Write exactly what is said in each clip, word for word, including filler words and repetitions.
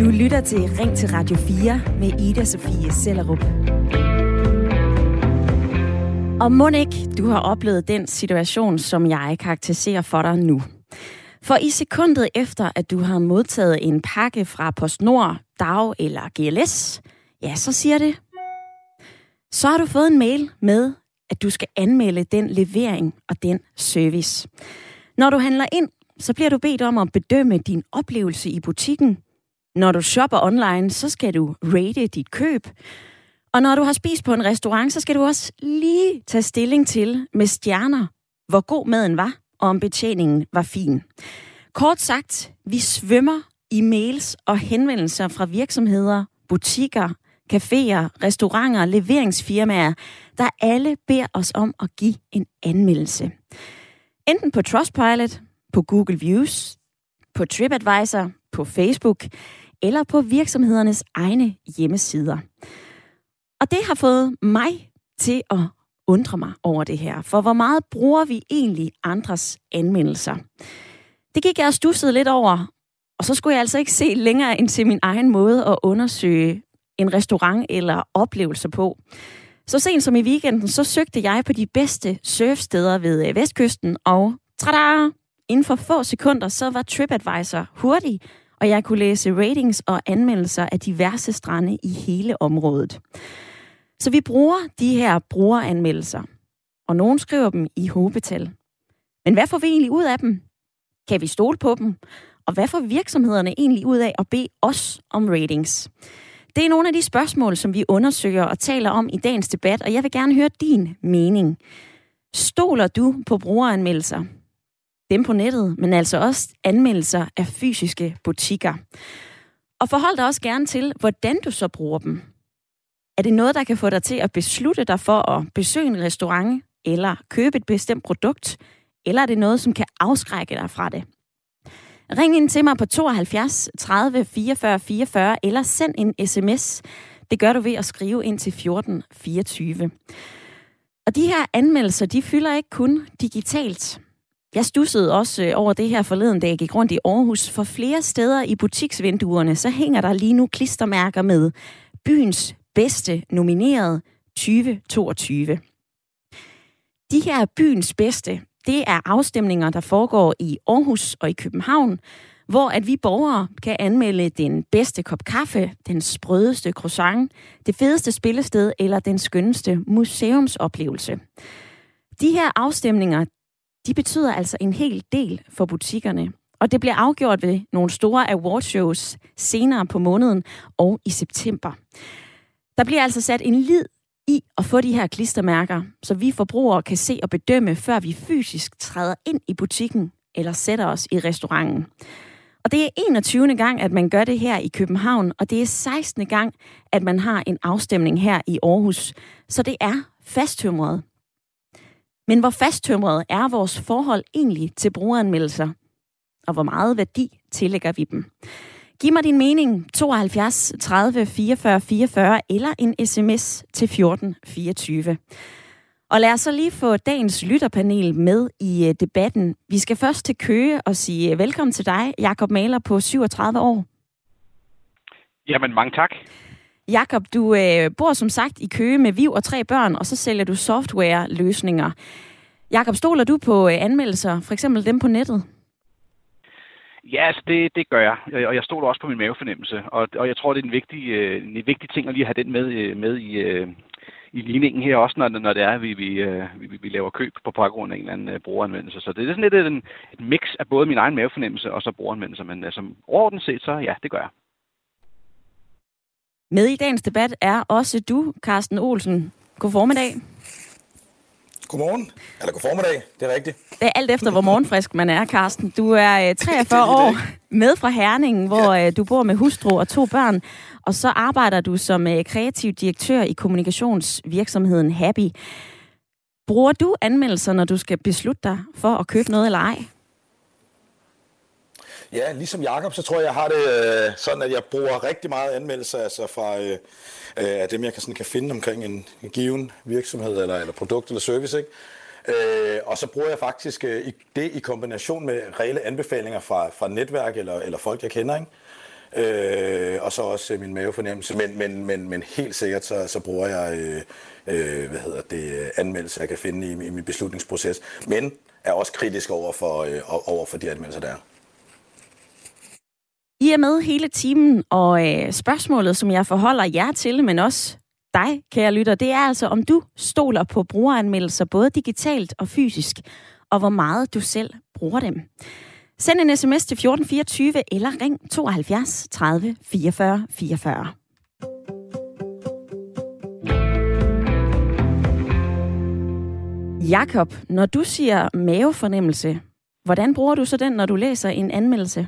Du lytter til Ring til Radio fire med Ida-Sophie Sellerup. Og mon ikke, du har oplevet den situation, som jeg karakteriserer for dig nu. For i sekundet efter, at du har modtaget en pakke fra PostNord, D A O eller G L S, ja, så siger det. Så har du fået en mail med, at du skal anmelde den levering og den service. Når du handler ind, så bliver du bedt om at bedømme din oplevelse i butikken. Når du shopper online, så skal du rate dit køb. Og når du har spist på en restaurant, så skal du også lige tage stilling til med stjerner, hvor god maden var, og om betjeningen var fin. Kort sagt, vi svømmer i mails og henvendelser fra virksomheder, butikker, caféer, restauranter, leveringsfirmaer, der alle beder os om at give en anmeldelse. Enten på Trustpilot, på Google Views, på TripAdvisor, på Facebook eller på virksomhedernes egne hjemmesider. Og det har fået mig til at undre mig over det her, for hvor meget bruger vi egentlig andres anmeldelser? Det gik jeg og stussede lidt over, og så skulle jeg altså ikke se længere end til min egen måde at undersøge en restaurant eller oplevelser på. Så sent som i weekenden, så søgte jeg på de bedste surfsteder ved Vestkysten, og tada! Inden for få sekunder, så var TripAdvisor hurtig, og jeg kunne læse ratings og anmeldelser af diverse strande i hele området. Så vi bruger de her brugeranmeldelser, og nogen skriver dem i hobetal. Men hvad får vi egentlig ud af dem? Kan vi stole på dem? Og hvad får virksomhederne egentlig ud af at bede os om ratings? Det er nogle af de spørgsmål, som vi undersøger og taler om i dagens debat, og jeg vil gerne høre din mening. Stoler du på brugeranmeldelser? Dem på nettet, men altså også anmeldelser af fysiske butikker. Og forhold dig også gerne til, hvordan du så bruger dem. Er det noget, der kan få dig til at beslutte dig for at besøge en restaurant, eller købe et bestemt produkt, eller er det noget, som kan afskrække dig fra det? Ring ind til mig på tooghalvfjerds tredive fireogfyrre fireogfyrre, eller send en sms. Det gør du ved at skrive ind til fjorten fireogtyve. Og de her anmeldelser, de fylder ikke kun digitalt. Jeg stussede også over det her forleden, da jeg gik rundt i Aarhus. For flere steder i butiksvinduerne, så hænger der lige nu klistermærker med byens bedste nomineret tyve toogtyve. De her byens bedste, det er afstemninger, der foregår i Aarhus og i København, hvor at vi borgere kan anmelde den bedste kop kaffe, den sprødeste croissant, det fedeste spillested eller den skønneste museumsoplevelse. De her afstemninger, de betyder altså en hel del for butikkerne, og det bliver afgjort ved nogle store awardshows senere på måneden og i september. Der bliver altså sat en lid i at få de her klistermærker, så vi forbrugere kan se og bedømme, før vi fysisk træder ind i butikken eller sætter os i restauranten. Og det er enogtyvende gang, at man gør det her i København, og det er sekstende gang, at man har en afstemning her i Aarhus. Så det er fasttømret. Men hvor fasttømret er vores forhold egentlig til brugeranmeldelser? Og hvor meget værdi tillægger vi dem? Giv mig din mening tooghalvfjerds tredive fireogfyrre fireogfyrre eller en sms til fjorten fireogtyve. Og lad os så lige få dagens lytterpanel med i debatten. Vi skal først til Køge og sige velkommen til dig, Jakob Maler på syvogtredive år. Jamen, mange tak. Jakob, du øh, bor som sagt i Køge med Viv og tre børn, og så sælger du softwareløsninger. Jakob, stoler du på øh, anmeldelser, for eksempel dem på nettet? Ja, altså det, det gør jeg, og jeg stoler også på min mavefornemmelse, og, og jeg tror, det er en vigtig, øh, en vigtig ting at lige have den med, med i, øh, i ligningen her, også når, når det er, at vi, vi, øh, vi, vi laver køb på baggrund af en eller anden øh, brugeranvendelse. Så det, det er sådan lidt en, et mix af både min egen mavefornemmelse og så brugeranvendelser, men altså, overordnet set, så ja, det gør jeg. Med i dagens debat er også du, Carsten Olsen. God formiddag. Godmorgen. Eller god formiddag, det er rigtigt. Det er alt efter, hvor morgenfrisk man er, Carsten. Du er treogfyrre år, med fra Herningen, hvor ja. Du bor med hustru og to børn. Og så arbejder du som kreativ direktør i kommunikationsvirksomheden Happy. Bruger du anmeldelser, når du skal beslutte dig for at købe noget eller ej? Ja, ligesom Jakob, så tror jeg, jeg har det sådan, at jeg bruger rigtig meget anmeldelser altså fra øh, af dem, jeg kan, sådan, kan finde omkring en given virksomhed eller, eller produkt eller service. Ikke? Øh, og så bruger jeg faktisk øh, det i kombination med reelle anbefalinger fra, fra netværk eller, eller folk, jeg kender, ikke? Øh, og så også øh, min mavefornemmelse. Men, men, men, men helt sikkert, så, så bruger jeg øh, øh, hvad hedder det, anmeldelser, jeg kan finde i, i min beslutningsproces. Men er også kritisk over for, øh, over for de anmeldelser, der er. I er med hele timen, og øh, spørgsmålet, som jeg forholder jer til, men også dig, kære lytter, det er altså, om du stoler på brugeranmeldelser, både digitalt og fysisk, og hvor meget du selv bruger dem. Send en sms til fjorten fireogtyve eller ring tooghalvfjerds tredive fireogfyrre fireogfyrre. Jakob, når du siger mavefornemmelse, hvordan bruger du så den, når du læser en anmeldelse?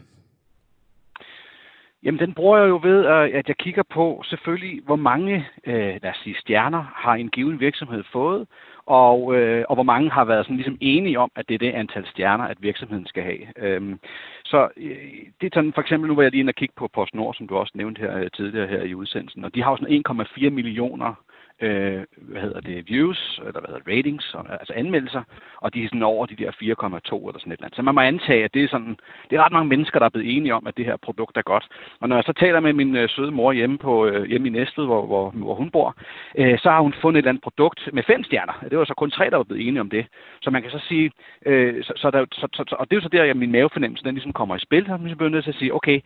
Jamen, den bruger jeg jo ved, at jeg kigger på selvfølgelig, hvor mange øh, lad os sige, stjerner har en given virksomhed fået, og, øh, og hvor mange har været sådan, ligesom enige om, at det er det antal stjerner, at virksomheden skal have. Øhm, så øh, det er sådan, for eksempel nu var jeg lige inde og kigge på PostNord, som du også nævnte her tidligere her i udsendelsen, og de har jo sådan en komma fire millioner øh, hvad hedder det, views, eller hvad hedder det, ratings, altså anmeldelser, og de er sådan over de der fire komma to eller sådan et eller andet. Så man må antage, at det er sådan, det er ret mange mennesker, der er blevet enige om, at det her produkt er godt. Og når jeg så taler med min øh, søde mor hjemme, på, øh, hjemme i Næstved, hvor, hvor, hvor hun bor, øh, så har hun fundet et eller andet produkt med fem stjerner. Det var så kun tre, der var blevet enige om det. Så man kan så sige, øh, så, så der, så, så, og det er jo så der, at min mavefornemmelse, den ligesom kommer i spil, så man bliver nødt til at sige, okay,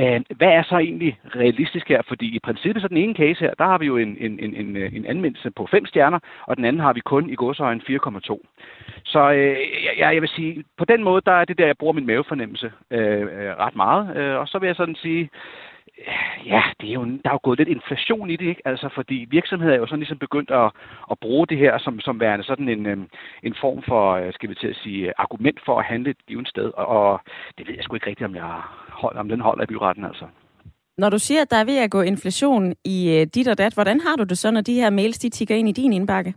øh, hvad er så egentlig realistisk her? Fordi i princippet, så den ene case her, der har vi jo en, en, en, en, en anmeldelse på fem stjerner, og den anden har vi kun i godsøjne fire komma to. Så øh, jeg, jeg vil sige, på den måde, der er det der, jeg bruger min mavefornemmelse øh, ret meget. Øh, og så vil jeg sådan sige, ja, det er jo, der er jo gået lidt inflation i det, ikke? Altså, fordi virksomheder er jo sådan ligesom begyndt at, at bruge det her som, som værende sådan en, en form for, skal vi til at sige, argument for at handle et givet sted. Og, og det ved jeg sgu ikke rigtigt, om, jeg holder, om den holder i byretten, altså. Når du siger, at der er ved at gå inflation i dit og dat, hvordan har du det så, når de her mails, de tikker ind i din indbakke?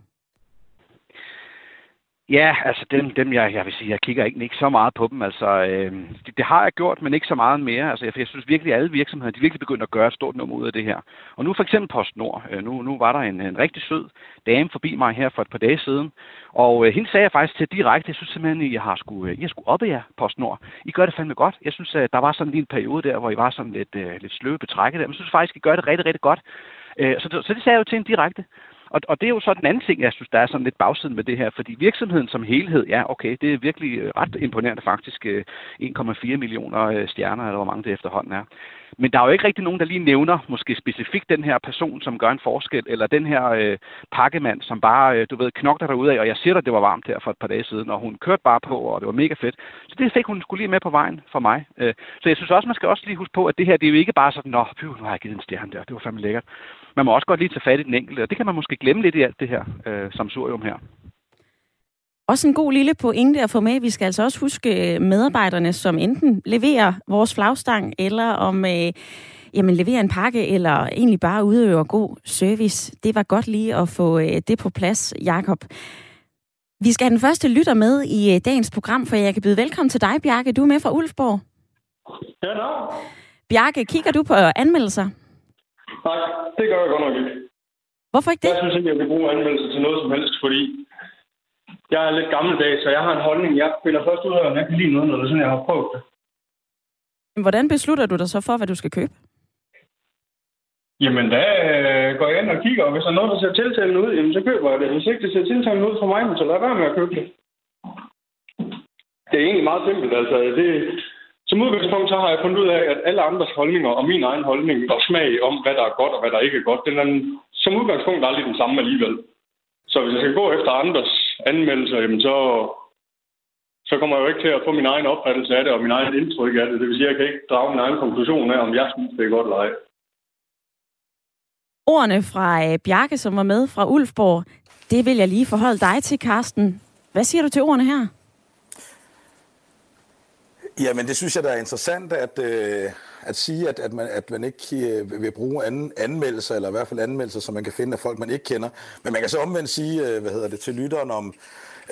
Ja, altså dem, dem jeg, jeg vil sige, jeg kigger ikke, ikke så meget på dem. Altså, øh, det, det har jeg gjort, men ikke så meget mere. Altså, jeg, jeg synes virkelig, at alle virksomheder, de virkelig begynder at gøre et stort nummer ud af det her. Og nu for eksempel PostNord. Øh, nu, nu var der en, en rigtig sød dame forbi mig her for et par dage siden. Og øh, hende sagde jeg faktisk til direkte, jeg synes simpelthen, at I har sgu, I har sgu oppe jer, PostNord. I gør det fandme godt. Jeg synes, at der var sådan lige en periode der, hvor I var sådan lidt, øh, lidt sløve betrækket der. Men jeg synes faktisk, I gør det rigtig, rigtig godt. Øh, så, så det sagde jeg jo til hende direkte. Og, og det er jo så den anden ting, jeg synes, der er sådan lidt bagsiden med det her, fordi virksomheden som helhed, ja, okay, det er virkelig ret imponerende faktisk, en komma fire millioner stjerner, eller hvor mange det efterhånden er. Men der er jo ikke rigtig nogen, der lige nævner måske specifikt den her person, som gør en forskel, eller den her øh, pakkemand, som bare, øh, du ved, knokler derude af, og jeg siger dig, det var varmt her for et par dage siden, og hun kørte bare på, og det var mega fedt. Så det fik hun skulle lige med på vejen for mig. Øh, så jeg synes også, man skal også lige huske på, at det her, det er jo ikke bare sådan, nå, py, nu har jeg givet en stjerne der, det var fandme lækkert. Man må også godt lige tage fat i den enkelte, og det kan man måske glemme lidt i alt det her øh, samsurium her. Også en god lille pointe at få med. Vi skal altså også huske medarbejderne, som enten leverer vores flagstang, eller om øh, jamen, leverer en pakke, eller egentlig bare udøver god service. Det var godt lige at få øh, det på plads, Jakob. Vi skal have den første lytter med i øh, dagens program, for jeg kan byde velkommen til dig, Bjarke. Du er med fra Ulfborg. Ja, da. Bjarke, kigger du på anmeldelser? Nej, det gør jeg godt nok ikke. Hvorfor ikke det? Jeg synes ikke, jeg vil bruge anmeldelser til noget som helst, fordi jeg er lidt gammeldags, så jeg har en holdning. Jeg finder først ud af, om jeg kan lide noget, når det sådan, jeg har prøvet det. Hvordan beslutter du dig så for, hvad du skal købe? Jamen, der øh, går jeg ind og kigger, og hvis der er noget, der ser tiltalende ud, jamen, så køber jeg det. Hvis ikke det ser tiltalende ud for mig, så lad være med at købe det. Det er egentlig meget simpelt. Altså, det, som udgangspunkt, så har jeg fundet ud af, at alle andres holdninger og min egen holdning og smag om, hvad der er godt og hvad der ikke er godt, den er som udgangspunkt aldrig den samme alligevel. Så hvis jeg skal gå efter andres anmeldelser, jamen så, så kommer jeg jo ikke til at få min egen opfattelse af det og min egen indtryk af det. Det vil sige, at jeg kan ikke drage min egen konklusion af, om jeg synes, det er godt eller ej. Ordene fra Bjarke, som var med fra Ulfborg, det vil jeg lige forholde dig til, Carsten. Hvad siger du til ordene her? Jamen, det synes jeg, der er interessant, at... Øh... At sige, at, at, man, at man ikke øh, vil bruge anden, anmeldelser, eller i hvert fald anmeldelser, som man kan finde af folk, man ikke kender. Men man kan så omvendt sige, øh, hvad hedder det, til lytteren, om,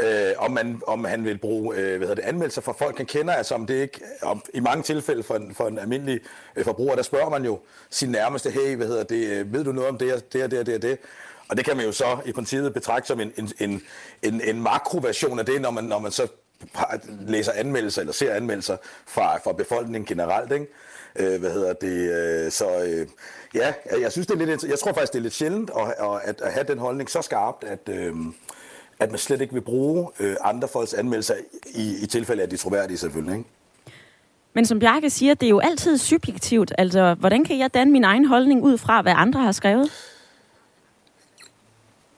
øh, om, man, om han vil bruge øh, hvad hedder det, anmeldelser fra folk, han kender. Altså om det ikke, om, i mange tilfælde for en, for en almindelig øh, forbruger, der spørger man jo sin nærmeste, hey, hvad hedder det, ved du noget om det og det og det og det og det. Og det kan man jo så i princippet betragte som en, en, en, en, en makroversion af det, når man, når man så læser anmeldelser eller ser anmeldelser fra, fra befolkningen generelt, ikke? Øh, hvad hedder det? Øh, så øh, ja, jeg synes, det er lidt, jeg tror faktisk, det er lidt sjældent at, at, at have den holdning så skarpt, at, øh, at man slet ikke vil bruge øh, andre folks anmeldelser i, i tilfælde af, at de er troværdige selvfølgelig, ikke? Men som Bjarke siger, det er jo altid subjektivt. Altså, hvordan kan jeg danne min egen holdning ud fra, hvad andre har skrevet?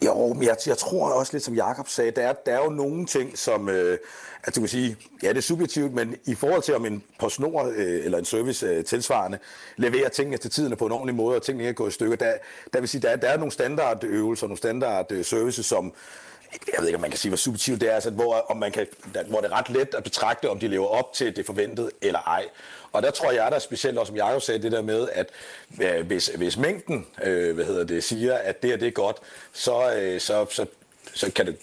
Jo, men jeg, jeg tror også lidt, som Jakob sagde, der er, der er jo nogle ting, som, øh, at du kan sige, ja, det er subjektivt, men i forhold til, om en PostNord øh, eller en service øh, tilsvarende leverer tingene til tiderne på en ordentlig måde, og tingene ikke går i stykker, der, der vil sige, der, der er nogle standardøvelser, nogle standardservices, som, jeg ved ikke, om man kan sige, hvor subjektivt det er, altså, hvor, om man kan, der, hvor det er ret let at betragte, om de lever op til det forventede eller ej. Og der tror jeg, der specielt også, som Jakob sagde, det der med, at øh, hvis, hvis mængden øh, hvad hedder det, siger, at det og det er godt, så, øh, så, så, så kan det,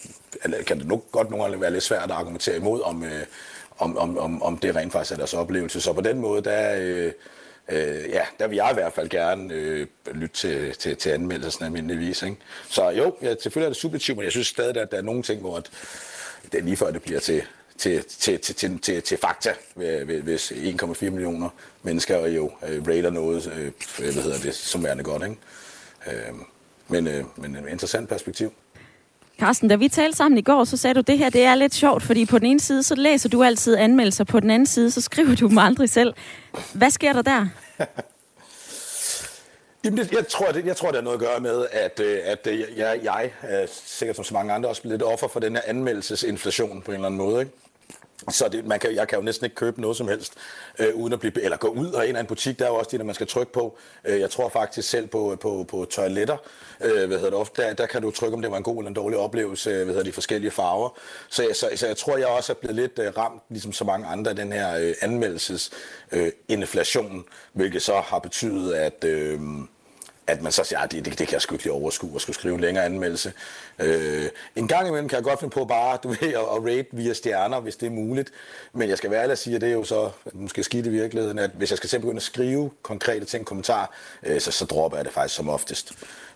kan det nok, godt nogle gange være lidt svært at argumentere imod, om, øh, om, om, om det rent faktisk er deres oplevelse. Så på den måde, der, øh, øh, ja, der vil jeg i hvert fald gerne øh, lytte til, til, til anmeldelsen almindeligvis. Ikke? Så jo, ja, selvfølgelig er det subjektivt, men jeg synes stadig, at der er nogle ting, hvor at, det er lige før det bliver til... Til, til, til, til, til fakta, hvis en komma fire millioner mennesker jo øh, rater noget, øh, hvad hedder det, som værende godt, ikke? Øh, men, øh, men et interessant perspektiv. Carsten, da vi talte sammen i går, så sagde du, det her det er lidt sjovt, fordi på den ene side, så læser du altid anmeldelser, på den anden side, så skriver du dem aldrig selv. Hvad sker der der? Jamen det, jeg, tror, det, jeg tror, det har noget at gøre med, at, at jeg, jeg er sikkert som så mange andre også blevet lidt offer for den her anmeldelsesinflation på en eller anden måde, ikke? Så det, man kan, jeg kan jo næsten ikke købe noget som helst, øh, uden at blive, eller gå ud og ind af en butik, der er jo også de, der man skal trykke på. Jeg tror faktisk selv på, på, på toiletter, øh, hvad hedder det ofte, der, der kan du trykke, om det var en god eller en dårlig oplevelse, hvad hedder de forskellige farver. Så, så, så jeg tror, jeg også er blevet lidt øh, ramt, ligesom så mange andre, den her øh, anmeldelsesinflation, øh, hvilket så har betydet, at... Øh, at man så siger, at det, det, det kan jeg sgu ikke lige overskue, og skulle skrive en længere anmeldelse. Øh, en gang imellem kan jeg godt finde på bare, du ved, at, at rate via stjerner, hvis det er muligt. Men jeg skal være ærlig at sige, at det er jo så måske skidt i virkeligheden, at hvis jeg skal selv begynde at skrive konkrete ting i kommentarer, øh, så, så dropper jeg det faktisk som oftest.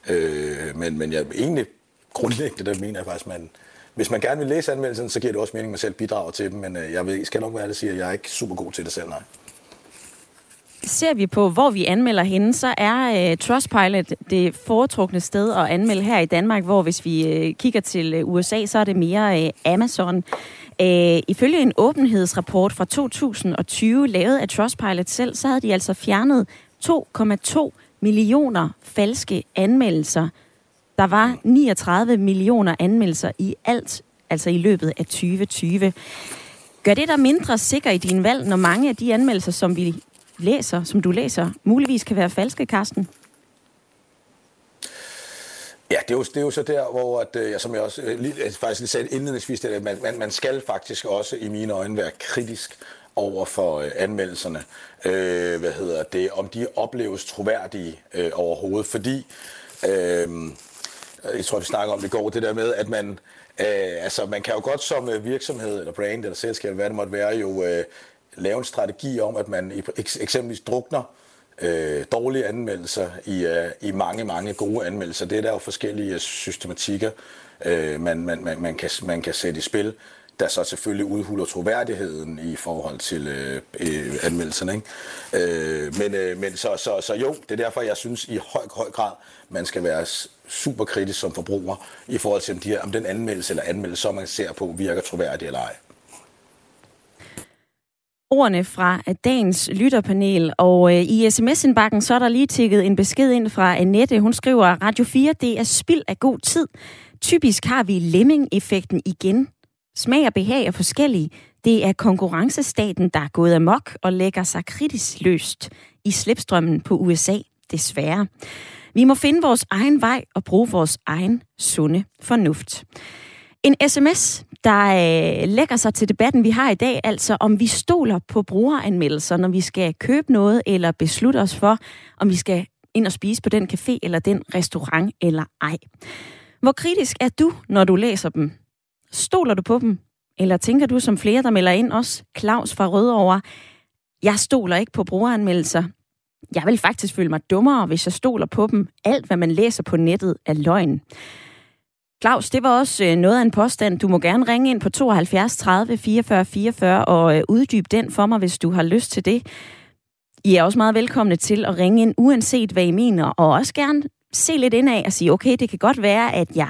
Øh, men, men jeg egentlig grundlæggende, der mener jeg faktisk, man, hvis man gerne vil læse anmeldelsen, så giver det også mening, at man selv bidrager til dem. Men øh, jeg ved, skal nok være ærlig at sige, at jeg er ikke super god til det selv, nej. Ser vi på, hvor vi anmelder henne, så er øh, Trustpilot det foretrukne sted at anmelde her i Danmark, hvor hvis vi øh, kigger til øh, U S A, så er det mere øh, Amazon. Øh, ifølge en åbenhedsrapport fra to tusind og tyve, lavet af Trustpilot selv, så havde de altså fjernet to komma to millioner falske anmeldelser. Der var niogtredive millioner anmeldelser i alt, altså i løbet af tyve tyve. Gør det dig mindre sikker i din valg, når mange af de anmeldelser, som vi læser, som du læser, muligvis kan være falske, Carsten? Ja, det er jo, det er jo så der, hvor at, øh, som jeg også øh, lige, faktisk lige sagde indledningsvis, at man, man, man skal faktisk også i mine øjne være kritisk over for øh, anmeldelserne. Øh, hvad hedder det? Om de opleves troværdige øh, overhovedet, fordi øh, jeg tror, vi snakker om det i går, det der med, at man øh, altså, man kan jo godt som øh, virksomhed eller brand eller selskab, hvad det måtte være, jo øh, lave en strategi om, at man eksempelvis drukner øh, dårlige anmeldelser i, øh, i mange, mange gode anmeldelser. Det er der jo forskellige systematikker, øh, man, man, man, man, kan, man kan sætte i spil, der så selvfølgelig udhuler troværdigheden i forhold til øh, øh, anmeldelserne, ikke? Øh, men øh, men så, så, så jo, det er derfor, jeg synes i høj, høj grad, man skal være super kritisk som forbruger i forhold til, om, de her, om den anmeldelse eller anmeldelse, som man ser på, virker troværdig eller ej. Ordene fra dagens lytterpanel, og øh, i sms-indbakken, så er der lige tikket en besked ind fra Annette. Hun skriver, Radio fire, det er spild af god tid. Typisk har vi lemming-effekten igen. Smag og behag er forskellige. Det er konkurrencestaten, der er gået amok og lægger sig kritisk løst i slipstrømmen på U S A, desværre. Vi må finde vores egen vej og bruge vores egen sunde fornuft. En sms, der øh, lægger sig til debatten, vi har i dag, altså om vi stoler på brugeranmeldelser, når vi skal købe noget eller beslutte os for, om vi skal ind og spise på den café eller den restaurant eller ej. Hvor kritisk er du, når du læser dem? Stoler du på dem? Eller tænker du som flere, der melder ind, også Klaus fra Rødovre, jeg stoler ikke på brugeranmeldelser. Jeg vil faktisk føle mig dummere, hvis jeg stoler på dem. Alt, hvad man læser på nettet, er løgn. Klaus, det var også noget af en påstand. Du må gerne ringe ind på tooghalvfjerds tredive fireogfyrre fireogfyrre og uddybe den for mig, hvis du har lyst til det. I er også meget velkomne til at ringe ind, uanset hvad I mener, og også gerne se lidt indad og sige, okay, det kan godt være, at jeg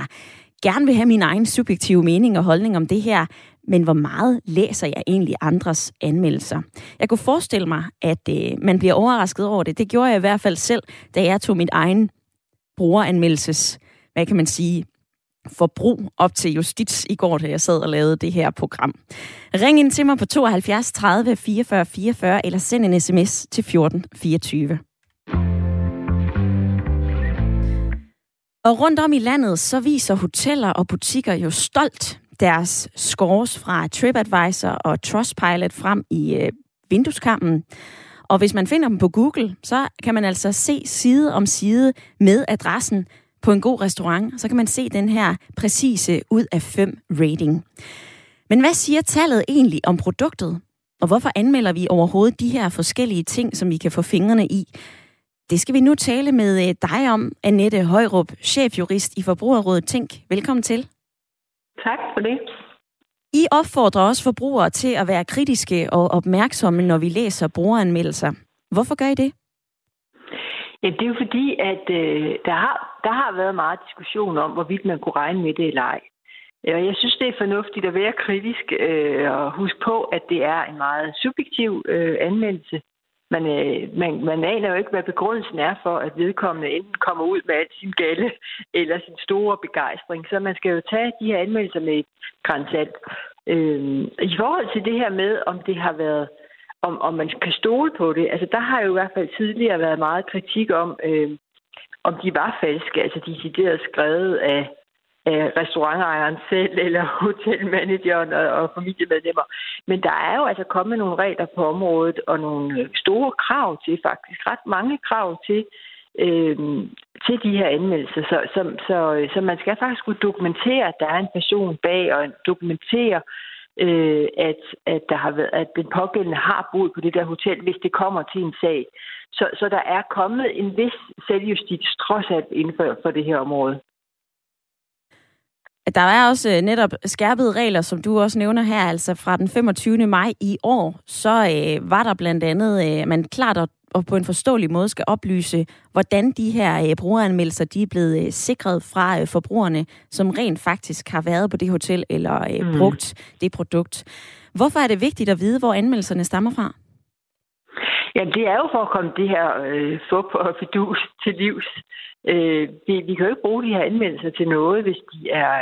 gerne vil have min egen subjektive mening og holdning om det her, men hvor meget læser jeg egentlig andres anmeldelser? Jeg kunne forestille mig, at øh, man bliver overrasket over det. Det gjorde jeg i hvert fald selv, da jeg tog mit egen brugeranmeldelses, hvad kan man sige, forbrug op til Justits i går, da jeg sad og lavede det her program. Ring ind til mig på tooghalvfjerds tredive fireogfyrre fireogfyrre, eller send en sms til fjorten fireogtyve. Og rundt om i landet, så viser hoteller og butikker jo stolt deres scores fra TripAdvisor og Trustpilot frem i øh, vindueskampen. Og hvis man finder dem på Google, så kan man altså se side om side med adressen på en god restaurant. Så kan man se den her præcise ud af fem rating. Men hvad siger tallet egentlig om produktet? Og hvorfor anmelder vi overhovedet de her forskellige ting, som vi kan få fingrene i? Det skal vi nu tale med dig om, Annette Højrup, chefjurist i Forbrugerrådet Tænk. Velkommen til. Tak for det. I opfordrer også forbrugere til at være kritiske og opmærksomme, når vi læser brugeranmeldelser. Hvorfor gør I det? Ja, det er jo fordi, at øh, der, har, der har været meget diskussion om, hvorvidt man kunne regne med det eller ej. Og jeg synes, det er fornuftigt at være kritisk øh, og huske på, at det er en meget subjektiv øh, anmeldelse. Man, man, man aner jo ikke, hvad begrundelsen er for, at vedkommende enten kommer ud med alt sin galde eller sin store begejstring. Så man skal jo tage de her anmeldelser med et gran salt. Øhm, I forhold til det her med, om det har været, om, om man kan stole på det, altså der har jo i hvert fald tidligere været meget kritik om, øh, om de var falske, altså de decideret skrevet af restaurantejeren selv eller hotelmanageren og, og familiemedlemmer. Men der er jo altså kommet nogle regler på området og nogle store krav til, faktisk ret mange krav til, øh, til de her anmeldelser. Så, så, så, så man skal faktisk kunne dokumentere, at der er en person bag, og dokumentere, øh, at, at, der har været, at den pågældende har boet på det der hotel, hvis det kommer til en sag. Så, så der er kommet en vis selvjustits trods alt inden for, for det her område. Der er også netop skærpede regler, som du også nævner her, altså fra den femogtyvende maj i år, så øh, var der blandt andet, at øh, man klart og, og på en forståelig måde skal oplyse, hvordan de her øh, brugeranmeldelser de er blevet øh, sikret fra øh, forbrugerne, som rent faktisk har været på det hotel eller øh, brugt mm. det produkt. Hvorfor er det vigtigt at vide, hvor anmeldelserne stammer fra? Jamen, det er jo for at komme det her øh, fup og fidus til livs. Øh, vi, vi kan jo ikke bruge de her anmeldelser til noget, hvis de er,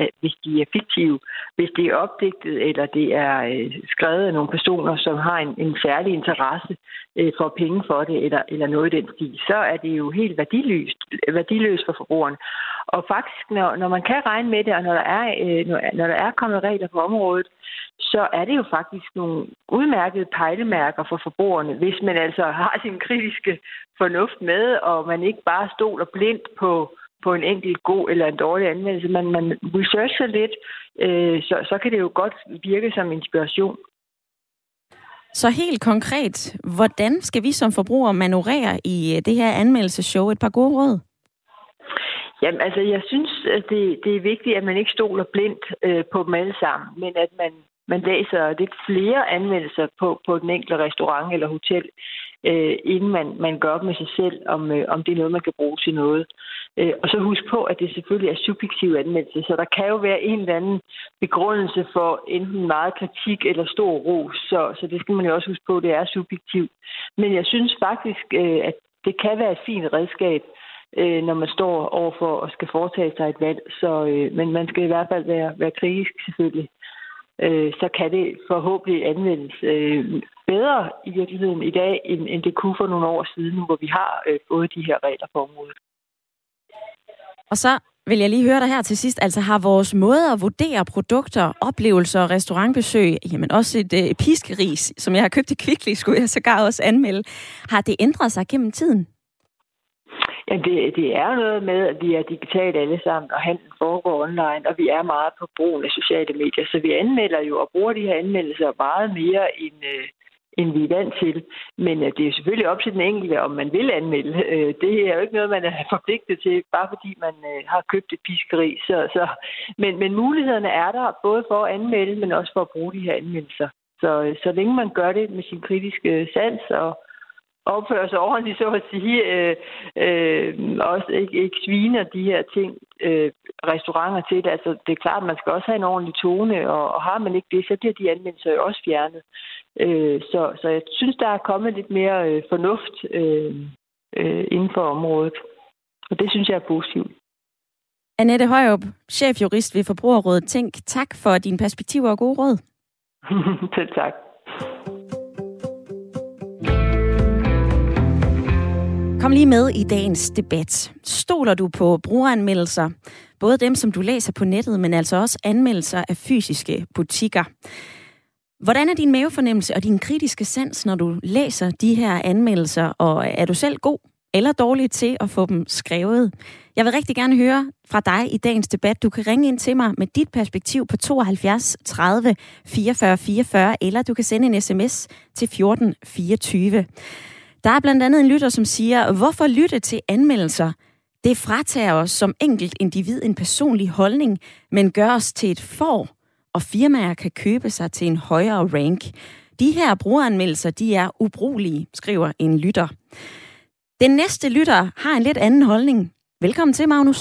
øh, hvis de er fiktive, hvis det er opdigtet, eller det er øh, skrevet af nogle personer, som har en, en særlig interesse øh, for penge for det, eller, eller noget i den stil. Så er det jo helt værdiløst, værdiløst for forbrugeren. Og faktisk, når, når man kan regne med det, og når der er, øh, når, når der er kommet regler på området, så er det jo faktisk nogle udmærkede pejlemærker for forbrugerne, hvis man altså har sin kritiske fornuft med, og man ikke bare stoler blindt på, på en enkelt god eller en dårlig anmeldelse. Man, man researcher lidt, øh, så, så kan det jo godt virke som inspiration. Så helt konkret, hvordan skal vi som forbrugere manøvrere i det her anmeldelseshow? Et par gode råd? Jamen altså, jeg synes, at det, det er vigtigt, at man ikke stoler blindt øh, på dem alle sammen, men at man, man læser lidt flere anmeldelser på, på den enkelte restaurant eller hotel, øh, inden man, man gør op med sig selv, om, øh, om det er noget, man kan bruge til noget. Øh, og så husk på, at det selvfølgelig er subjektive anmeldelser, så der kan jo være en eller anden begrundelse for enten meget kritik eller stor ros, så, så det skal man jo også huske på, det er subjektivt. Men jeg synes faktisk, øh, at det kan være et fint redskab, Øh, når man står overfor og skal foretage sig et valg. Så, øh, men man skal i hvert fald være, være kritisk selvfølgelig. Øh, så kan det forhåbentlig anvendes øh, bedre i virkeligheden i dag, end, end det kunne for nogle år siden, hvor vi har øh, både de her regler på området. Og så vil jeg lige høre dig her til sidst. Altså har vores måde at vurdere produkter, oplevelser og restaurantbesøg, jamen også et øh, piskeris, som jeg har købt i Kvickly, skulle jeg sågar også anmelde, har det ændret sig gennem tiden? Ja, det, det er noget med, at vi er digitalt alle sammen, og handlen foregår online, og vi er meget på brugen af sociale medier. Så vi anmelder jo og bruger de her anmeldelser meget mere, end, øh, end vi er vant til. Men det er selvfølgelig op til den enkelte, om man vil anmelde. Det er jo ikke noget, man er forpligtet til, bare fordi man har købt et piskeri. Så, så. Men, men mulighederne er der, både for at anmelde, men også for at bruge de her anmeldelser. Så, så længe man gør det med sin kritiske sans og opfører sig ordentligt, så at sige, øh, øh, også ikke, ikke sviner de her ting, øh, restauranter til det. Altså, det er klart, at man skal også have en ordentlig tone, og, og har man ikke det, så bliver de anmeldelser jo også fjernet. Øh, så, så jeg synes, der er kommet lidt mere øh, fornuft øh, øh, inden for området, og det synes jeg er positivt. Annette Højrup, chefjurist ved Forbrugerrådet Tænk, tak for dine perspektiver og gode råd. Selv tak. Kom lige med i dagens debat. Stoler du på brugeranmeldelser? Både dem, som du læser på nettet, men altså også anmeldelser af fysiske butikker. Hvordan er din mavefornemmelse og din kritiske sans, når du læser de her anmeldelser? Og er du selv god eller dårlig til at få dem skrevet? Jeg vil rigtig gerne høre fra dig i dagens debat. Du kan ringe ind til mig med dit perspektiv på tooghalvfjerds tredive fireogfyrre fireogfyrre, eller du kan sende en sms til fjorten fireogtyve. Der er blandt andet en lytter, som siger, hvorfor lytte til anmeldelser? Det fratager os som enkelt individ en personlig holdning, men gør os til et får, og firmaer kan købe sig til en højere rank. De her brugeranmeldelser, de er ubrugelige, skriver en lytter. Den næste lytter har en lidt anden holdning. Velkommen til, Magnus.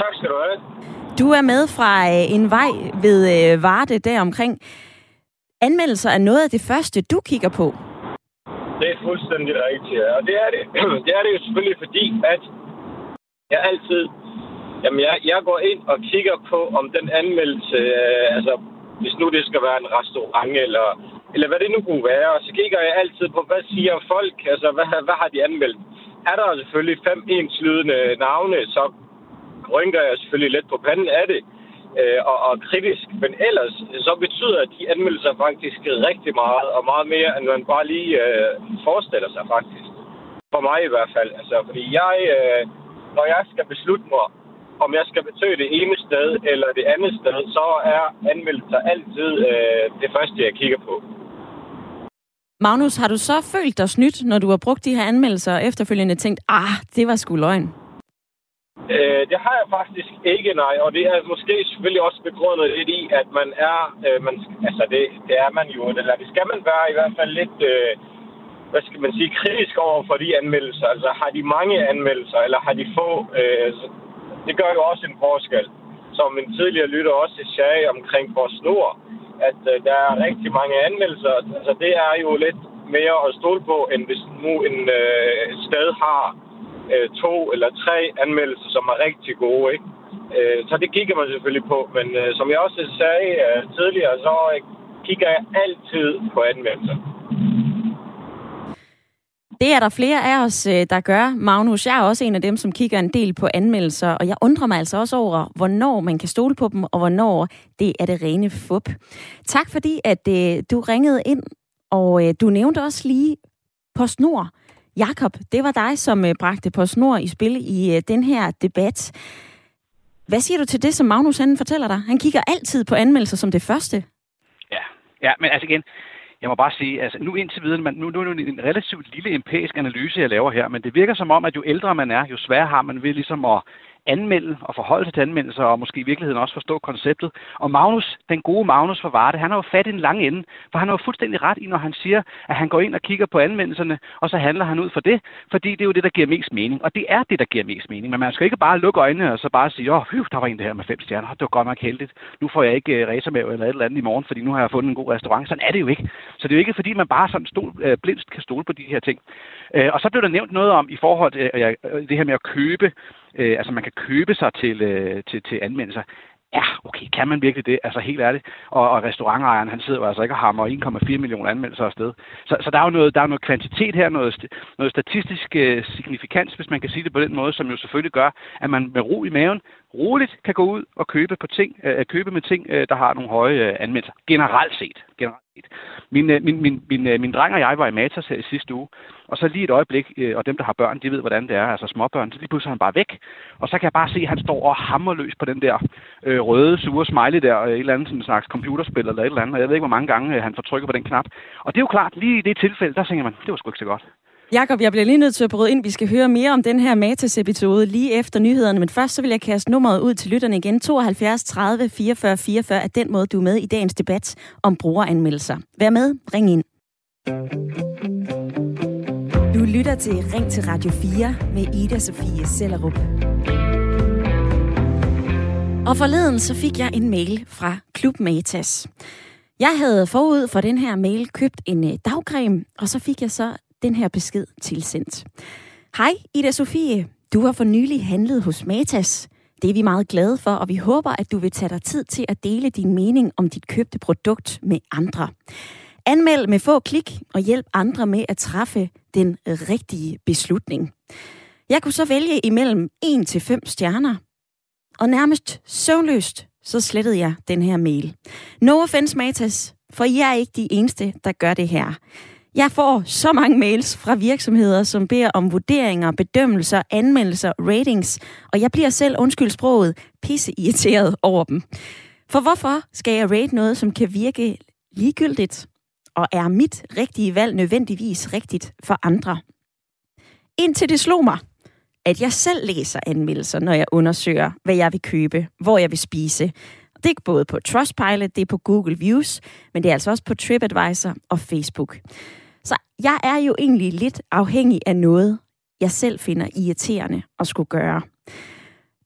Tak skal du have. Du er med fra en vej ved Varde deromkring. Anmeldelser er noget af det første, du kigger på. Det er fuldstændig rigtigt, og det er det. Det er det jo selvfølgelig, fordi at jeg altid, jamen jeg, jeg går ind og kigger på, om den anmeldelse, øh, altså hvis nu det skal være en restaurant, eller, eller hvad det nu kunne være, og så kigger jeg altid på, hvad siger folk, altså hvad, hvad har de anmeldt? Er der selvfølgelig fem enslydende navne, så rynker jeg selvfølgelig lidt på panden af det, øh, og, og kritisk, men ellers så betyder de anmeldelser faktisk rigtig meget, og meget mere, end man bare lige øh, forestiller sig faktisk. For mig i hvert fald, altså, fordi jeg, øh, når jeg skal beslutte mig, om jeg skal besøge det ene sted eller det andet sted, så er anmeldelser altid øh, det første, jeg kigger på. Magnus, har du så følt dig snydt, når du har brugt de her anmeldelser, og efterfølgende tænkt, ah, det var sgu løgn? Øh, det har jeg faktisk ikke, nej. Og det er måske selvfølgelig også begrundet lidt i, at man er, øh, man, altså det, det er man jo, eller det skal man være i hvert fald lidt, øh, hvad skal man sige, kritisk over for de anmeldelser. Altså har de mange anmeldelser, eller har de få? Øh, det gør jo også en forskel. Som en tidligere lytter også sagde omkring PostNord, at øh, der er rigtig mange anmeldelser. Altså det er jo lidt mere at stole på, end hvis nu en øh, sted har to eller tre anmeldelser, som er rigtig gode, ikke? Så det kigger man selvfølgelig på, men som jeg også sagde tidligere, så kigger jeg altid på anmeldelser. Det er der flere af os, der gør, Magnus. Jeg er også en af dem, som kigger en del på anmeldelser, og jeg undrer mig altså også over, hvornår man kan stole på dem, og hvornår det er det rene fup. Tak fordi, at du ringede ind, og du nævnte også lige PostNord. Jakob, det var dig, som bragte PostNord i spil i den her debat. Hvad siger du til det, som Magnus han fortæller dig? Han kigger altid på anmeldelser som det første. Ja, ja, men altså igen, jeg må bare sige, altså nu indtil videre, man, nu, nu er det en relativt lille empirisk analyse, jeg laver her, men det virker som om, at jo ældre man er, jo sværere har man ved ligesom at anmelde og forholde sig til anmeldelser, og måske i virkeligheden også forstå konceptet. Og Magnus, den gode Magnus fra Varde, han har jo fat i den lange ende, for han har jo fuldstændig ret i, når han siger, at han går ind og kigger på anmeldelserne, og så handler han ud for det, fordi det er jo det, der giver mest mening. Og det er det, der giver mest mening. Men man skal ikke bare lukke øjnene og så bare sige, åh, der var en der her med fem stjerner, det var godt nok heldigt. Nu får jeg ikke racermave eller et eller andet i morgen, fordi nu har jeg fundet en god restaurant. Sådan er det jo ikke. Så det er jo ikke, fordi man bare sådan stol, øh, blindt kan stole på de her ting. Øh, og så blev der nævnt noget om i forhold til øh, det her med at købe. Øh, altså man kan købe sig til, øh, til, til anmeldelser. Ja, okay, kan man virkelig det? Altså helt ærligt. Og, og restaurantejeren, han sidder jo altså ikke og hammer en komma fire millioner anmeldelser afsted. Så, så der er jo noget, der er noget kvantitet her, noget, noget statistisk øh, signifikans, hvis man kan sige det på den måde, som jo selvfølgelig gør, at man med ro i maven roligt kan gå ud og købe på ting, øh, købe med ting, øh, der har nogle høje øh, anmeldelser. Generelt set. Generelt set. Min, øh, min, min, min, øh, min dreng og jeg var i Matas her i sidste uge, og så lige et øjeblik, øh, og dem, der har børn, de ved, hvordan det er, altså småbørn, så lige pludselig er han bare væk, og så kan jeg bare se, at han står og hamrer løs på den der øh, røde, sure smiley der, og et eller andet sådan en slags computerspil eller et eller andet, og jeg ved ikke, hvor mange gange øh, han får trykket på den knap. Og det er jo klart, lige i det tilfælde, der tænker man, det var sgu ikke så godt. Jakob, jeg bliver lige nødt til at bryde ind. Vi skal høre mere om den her Matas-episode lige efter nyhederne, men først så vil jeg kaste nummeret ud til lytterne igen. tooghalvfjerds tredive fireogfyrre fireogfyrre er den måde, du er med i dagens debat om brugeranmeldelser. Vær med, ring ind. Du lytter til Ring til Radio fire med Ida-Sophie Sellerup. Og forleden så fik jeg en mail fra Klub Matas. Jeg havde forud for den her mail købt en dagcreme, og så fik jeg så den her besked tilsendt. Hej Ida-Sophie, du har for nylig handlet hos Matas. Det er vi meget glade for, og vi håber, at du vil tage dig tid til at dele din mening om dit købte produkt med andre. Anmeld med få klik, og hjælp andre med at træffe den rigtige beslutning. Jeg kunne så vælge imellem en til fem stjerner, og nærmest søvnløst, så slettede jeg den her mail. No offense Matas, for I er ikke de eneste, der gør det her. Jeg får så mange mails fra virksomheder, som beder om vurderinger, bedømmelser, anmeldelser, ratings, og jeg bliver selv, undskyld sproget, pisseirriteret over dem. For hvorfor skal jeg rate noget, som kan virke ligegyldigt? Og er mit rigtige valg nødvendigvis rigtigt for andre? Indtil det slog mig, at jeg selv læser anmeldelser, når jeg undersøger, hvad jeg vil købe, hvor jeg vil spise. Det er både på Trustpilot, det er på Google Views, men det er altså også på TripAdvisor og Facebook. Så jeg er jo egentlig lidt afhængig af noget, jeg selv finder irriterende at skulle gøre.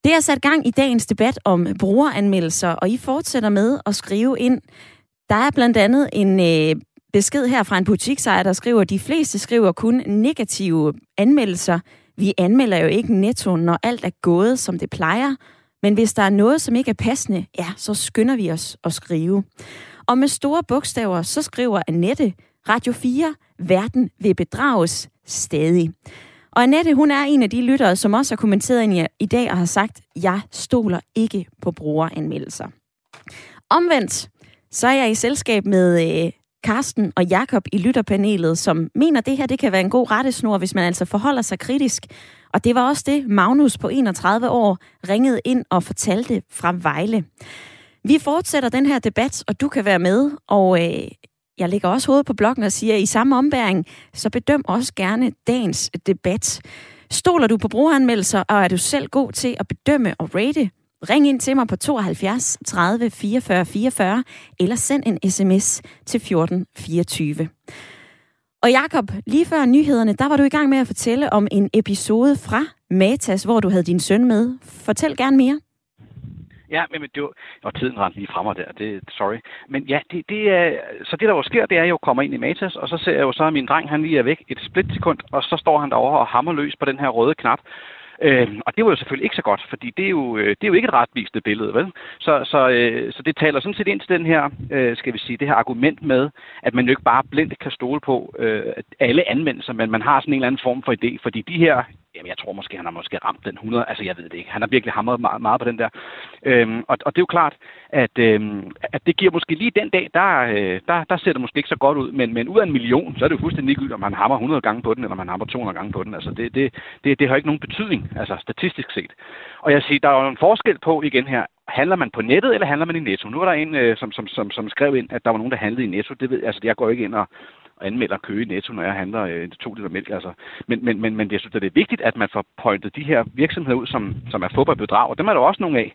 Det har sat gang i dagens debat om brugeranmeldelser, og I fortsætter med at skrive ind. Der er blandt andet en øh, besked her fra en butiksejer, der skriver, at de fleste skriver kun negative anmeldelser. Vi anmelder jo ikke Netto, når alt er gået, som det plejer. Men hvis der er noget, som ikke er passende, ja, så skynder vi os at skrive. Og med store bogstaver, så skriver Annette, Radio fire, verden vil bedrages stadig. Og Annette, hun er en af de lyttere, som også har kommenteret ind i dag og har sagt, jeg stoler ikke på brugeranmeldelser. Omvendt, så er jeg i selskab med øh, Carsten og Jakob i lytterpanelet, som mener, det her det kan være en god rettesnor, hvis man altså forholder sig kritisk. Og det var også det, Magnus på enogtredive år ringede ind og fortalte fra Vejle. Vi fortsætter den her debat, og du kan være med. Og øh, jeg lægger også hovedet på bloggen og siger, i samme ombæring, så bedøm også gerne dagens debat. Stoler du på brugeranmeldelser, og er du selv god til at bedømme og rate? Ring ind til mig på tooghalvfjerds tredive fireogfyrre fireogfyrre, eller send en sms til fjorten fireogtyve. Og Jakob, lige før nyhederne, der var du i gang med at fortælle om en episode fra Matas, hvor du havde din søn med. Fortæl gerne mere. Ja, men det var, og tiden rendte lige fremme der, det, sorry. Men ja, det, det er, så det der jo sker, det er, at jeg jo kommer ind i Matas, og så ser jeg jo så, at min dreng, han lige er væk et splitsekund, og så står han derovre og hammer løs på den her røde knap. Øh, og det var jo selvfølgelig ikke så godt, fordi det er jo, det er jo ikke et retvisende billede, vel? Så, så, øh, så det taler sådan set ind til den her, øh, skal vi sige, det her argument med, at man jo ikke bare blindt kan stole på øh, alle anmeldelser, men man har sådan en eller anden form for idé, fordi de her, jamen jeg tror måske, han har måske ramt den hundrede, altså jeg ved det ikke, han har virkelig hamret meget, meget på den der. Øhm, og, og det er jo klart, at, øhm, at det giver måske lige den dag, der, øh, der, der ser det måske ikke så godt ud, men, men ud af en million, så er det jo fuldstændig ligegyldigt, om han hamrer hundrede gange på den, eller om han hamrer to hundrede gange på den, altså det, det, det, det har ikke nogen betydning, altså statistisk set. Og jeg siger, der er jo en forskel på igen her, handler man på nettet, eller handler man i Netto? Nu var der en, som, som, som, som skrev ind, at der var nogen, der handlede i Netto, det ved altså jeg går ikke ind og og anmelder Køge i Netto, når jeg handler øh, to liter mælk. Altså. Men, men, men, men jeg synes, at det er vigtigt, at man får pointet de her virksomheder ud, som, som er fodboldbedrag, og dem er der også nogle af.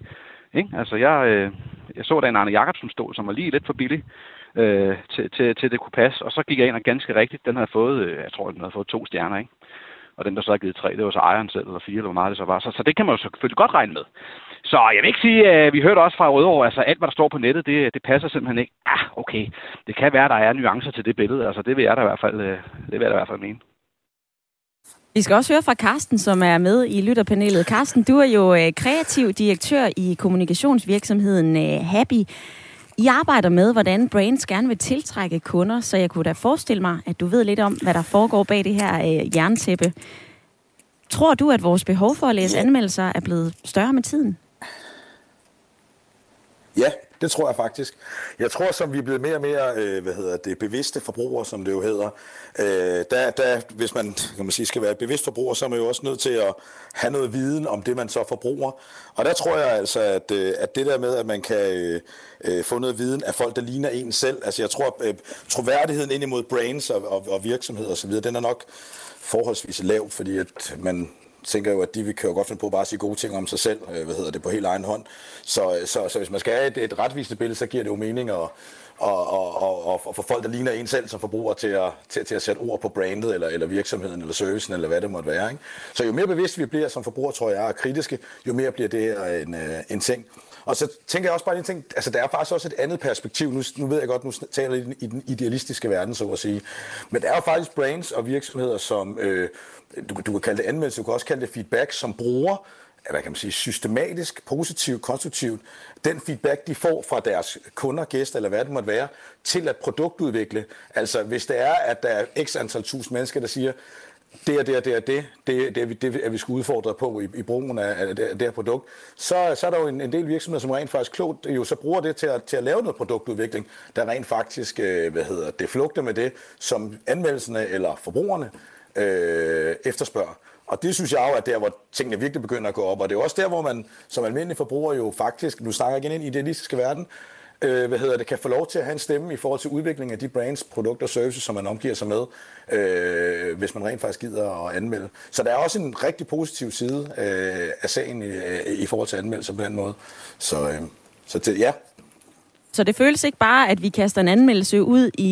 Ikke? Altså, jeg, øh, jeg så da en Arne Jacobsen stod, som var lige lidt for billig øh, til, til, til det kunne passe, og så gik jeg ind og ganske rigtigt, den havde fået, øh, jeg tror, den havde fået to stjerner, ikke? Og den, der så havde givet tre, det var så ejeren selv, eller fire, eller hvor meget det så var. Så, så det kan man jo selvfølgelig godt regne med. Så jeg vil ikke sige, at vi hørte også fra Rødovre, altså alt, hvad der står på nettet, det, det passer simpelthen ikke. Ah, okay, det kan være, at der er nuancer til det billede, altså det vil jeg da i hvert fald, det vil jeg da i hvert fald mene. Vi skal også høre fra Carsten, som er med i lytterpanelet. Carsten, du er jo kreativ direktør i kommunikationsvirksomheden Happy. I arbejder med, hvordan brands gerne vil tiltrække kunder, så jeg kunne da forestille mig, at du ved lidt om, hvad der foregår bag det her øh, jerntæppe. Tror du, at vores behov for at læse anmeldelser er blevet større med tiden? Ja, det tror jeg faktisk. Jeg tror, som vi er blevet mere og mere øh, hvad hedder det, bevidste forbrugere, som det jo hedder, øh, der, der, hvis man, kan man sige, skal være bevidst forbruger, så er man jo også nødt til at have noget viden om det, man så forbruger. Og der tror jeg altså, at, at det der med, at man kan øh, få noget viden af folk, der ligner en selv, altså jeg tror, øh, troværdigheden ind imod brands og, og, og virksomheder osv., den er nok forholdsvis lav, fordi at man tænker jo, at de kan jo godt finde på bare at sige gode ting om sig selv, hvad hedder det, på helt egen hånd. Så, så, så hvis man skal have et, et retvisende billede, så giver det jo mening at, at, at, at, at få folk, der ligner en selv som forbruger, til at, til, til at sætte ord på brandet, eller, eller virksomheden, eller servicen, eller hvad det måtte være. Ikke? Så jo mere bevidst vi bliver som forbrugere, tror jeg, og kritiske, jo mere bliver det her en, en ting. Og så tænker jeg også bare en ting, altså der er faktisk også et andet perspektiv, nu, nu ved jeg godt, nu taler jeg i den, i den idealistiske verden, så at sige, men der er jo faktisk brands og virksomheder, som, øh, du, du kan kalde det anmeldelse, du kan også kalde det feedback, som bruger, hvad kan man sige, systematisk, positivt, konstruktivt, den feedback, de får fra deres kunder, gæster eller hvad det måtte være, til at produktudvikle. Altså hvis det er, at der er x antal tusind mennesker, der siger, det og det og det og det, det, det, er vi, det er vi skulle udfordre på i, i brugen af, af det, det her produkt, så, så er der jo en, en del virksomheder, som rent faktisk klogt jo så bruger det til at, til at lave noget produktudvikling, der rent faktisk, hvad hedder det, flugter med det, som anmeldelserne eller forbrugerne øh, efterspørger. Og det synes jeg jo er der, hvor tingene virkelig begynder at gå op, og det er også der, hvor man som almindelig forbruger jo faktisk, nu snakker jeg igen ind i den idealistiske verden, Øh, hvad hedder det, kan få lov til at have en stemme i forhold til udviklingen af de brands, produkter og services, som man omgiver sig med, øh, hvis man rent faktisk gider at anmelde. Så der er også en rigtig positiv side øh, af sagen i, øh, i forhold til anmeldelser på den måde. Så, øh, så det, ja. Så det føles ikke bare, at vi kaster en anmeldelse ud i,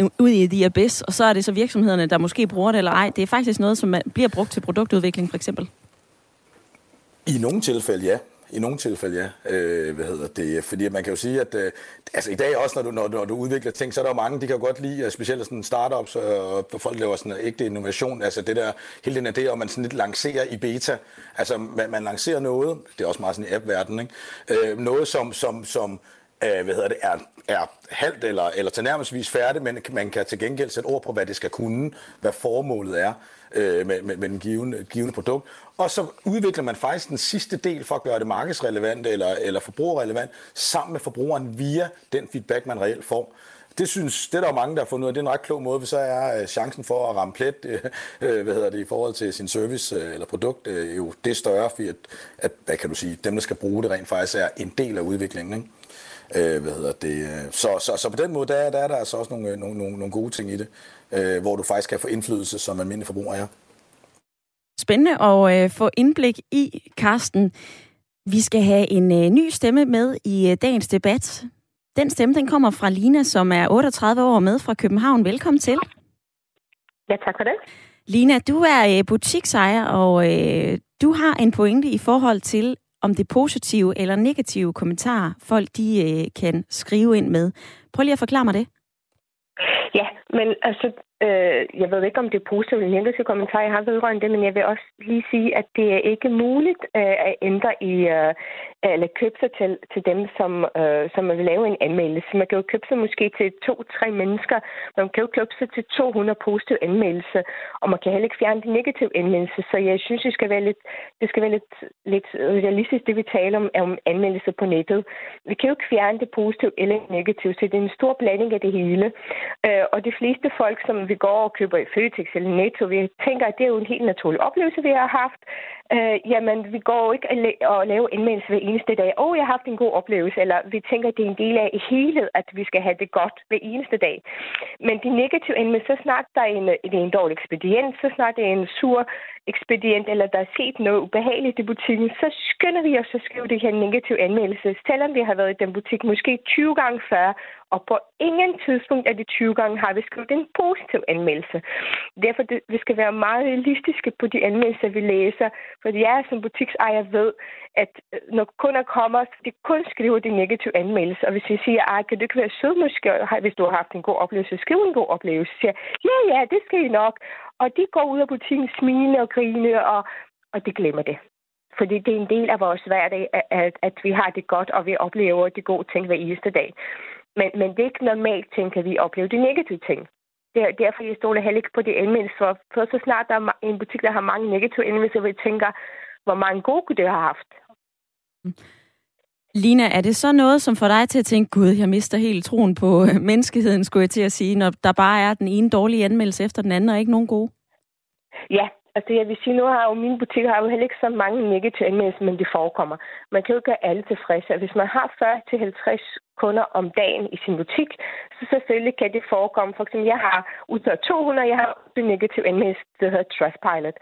øh, ud i the abyss, og så er det så virksomhederne, der måske bruger det eller ej. Det er faktisk noget, som bliver brugt til produktudvikling, for eksempel. I nogle tilfælde, ja. I nogle tilfælde, ja. Øh, hvad hedder det? Fordi man kan jo sige, at øh, altså i dag også, når du, når, når du udvikler ting, så er der jo mange, de kan godt lide, specielt sådan startups, og folk laver sådan ægte innovation, altså det der, hele den idé, og man sådan lidt lancerer i beta. Altså man, man lancerer noget, det er også meget sådan i app-verdenen, ikke? Øh, noget, som, som, som øh, hvad hedder det, er, er halvt eller, eller tilnærmelsesvis færdigt, men man kan til gengæld sætte ord på, hvad det skal kunne, hvad formålet er øh, med, med, med den givende, givende produkt. Og så udvikler man faktisk den sidste del for at gøre det markedsrelevant eller, eller forbrugerrelevant sammen med forbrugeren via den feedback, man reelt får. Det synes, det er der jo mange, der har fundet ud af. Det er en ret klog måde, så er chancen for at ramme plet øh, hvad hedder det, i forhold til sin service øh, eller produkt øh, jo det større, fordi at, at, hvad kan du sige, dem, der skal bruge det rent faktisk, er en del af udviklingen, ikke? Øh, hvad hedder det? Så, så, så på den måde, der, der er der altså også nogle, nogle, nogle, nogle gode ting i det, øh, hvor du faktisk kan få indflydelse, som almindelig forbruger er. Spændende at øh, få indblik i, Carsten. Vi skal have en øh, ny stemme med i øh, dagens debat. Den stemme, den kommer fra Lina, som er otteogtredive år med fra København. Velkommen til. Ja, tak for det. Lina, du er øh, butiksejer, og øh, du har en pointe i forhold til, om det positive eller negative kommentarer, folk de øh, kan skrive ind med. Prøv lige at forklare mig det. Ja, men altså, øh, jeg ved ikke, om det er positivt eller negativt kommentar, jeg har vedrørende det, men jeg vil også lige sige, at det er ikke muligt øh, at ændre i, øh, eller købe sig til, til dem, som, øh, som vil lave en anmeldelse. Man kan jo købe sig måske til to-tre mennesker, men man kan jo købe sig til to hundrede positive anmeldelser, og man kan heller ikke fjerne de negative anmeldelser, så jeg synes, det skal være lidt, det skal være lidt, lidt realistisk, det vi taler om, om anmeldelser på nettet. Vi kan jo ikke fjerne det positive eller negative, så det er en stor blanding af det hele, øh, og det De fleste folk, som vi går og køber i Føtex eller Netto, vi tænker, at det er jo en helt naturlig oplevelse, vi har haft. Øh, jamen, vi går ikke og laver indmeldelser hver eneste dag. Åh, oh, jeg har haft en god oplevelse. Eller vi tænker, at det er en del af helhed, at vi skal have det godt hver eneste dag. Men de negative indmeldelser, så snart der er en, en dårlig ekspedient, så snart der er en sur ekspedient, eller der er set noget ubehageligt i butikken, så skynder vi os at skrive det her negative anmeldelse, selvom vi har været i den butik måske tyve gange fyrre, og på ingen tidspunkt af de tyve gange har vi skrevet en positiv anmeldelse. Derfor det, vi skal være meget realistiske på de anmeldelser, vi læser, fordi jeg som butiksejer ved, at når kunder kommer, de kun skriver de negative anmeldelser. Og hvis vi siger, at kan du ikke være sød måske, hvis du har haft en god oplevelse, skriv en god oplevelse, så siger jeg, ja, ja, det skal I nok. Og de går ud af butikken, smilende og griner, og, og de glemmer det. Fordi det er en del af vores hverdag, at, at vi har det godt, og vi oplever de gode ting hver eneste dag. Men, men det er ikke normalt, tænker vi, oplever de negative ting. Derfor jeg stoler heller ikke på de anmeldelser, for, for så snart der er en butik, der har mange negative anmeldelser, hvor jeg tænker, hvor mange gode kunne det have haft. Lina, er det så noget, som får dig til at tænke, gud, jeg mister helt troen på menneskeheden, skulle jeg til at sige, når der bare er den ene dårlige anmeldelse efter den anden, og ikke nogen gode? Ja, altså jeg vil sige, nu har jo mine butikker har jo heller ikke så mange negative anmeldelser, men det forekommer. Man kan jo ikke gøre alle tilfredse. Hvis man har fyrre til halvtreds kunder om dagen i sin butik, så selvfølgelig kan det forekomme. For eksempel, jeg har ud af to hundrede, jeg har en negativ anmeldelse, der hedder Trustpilot.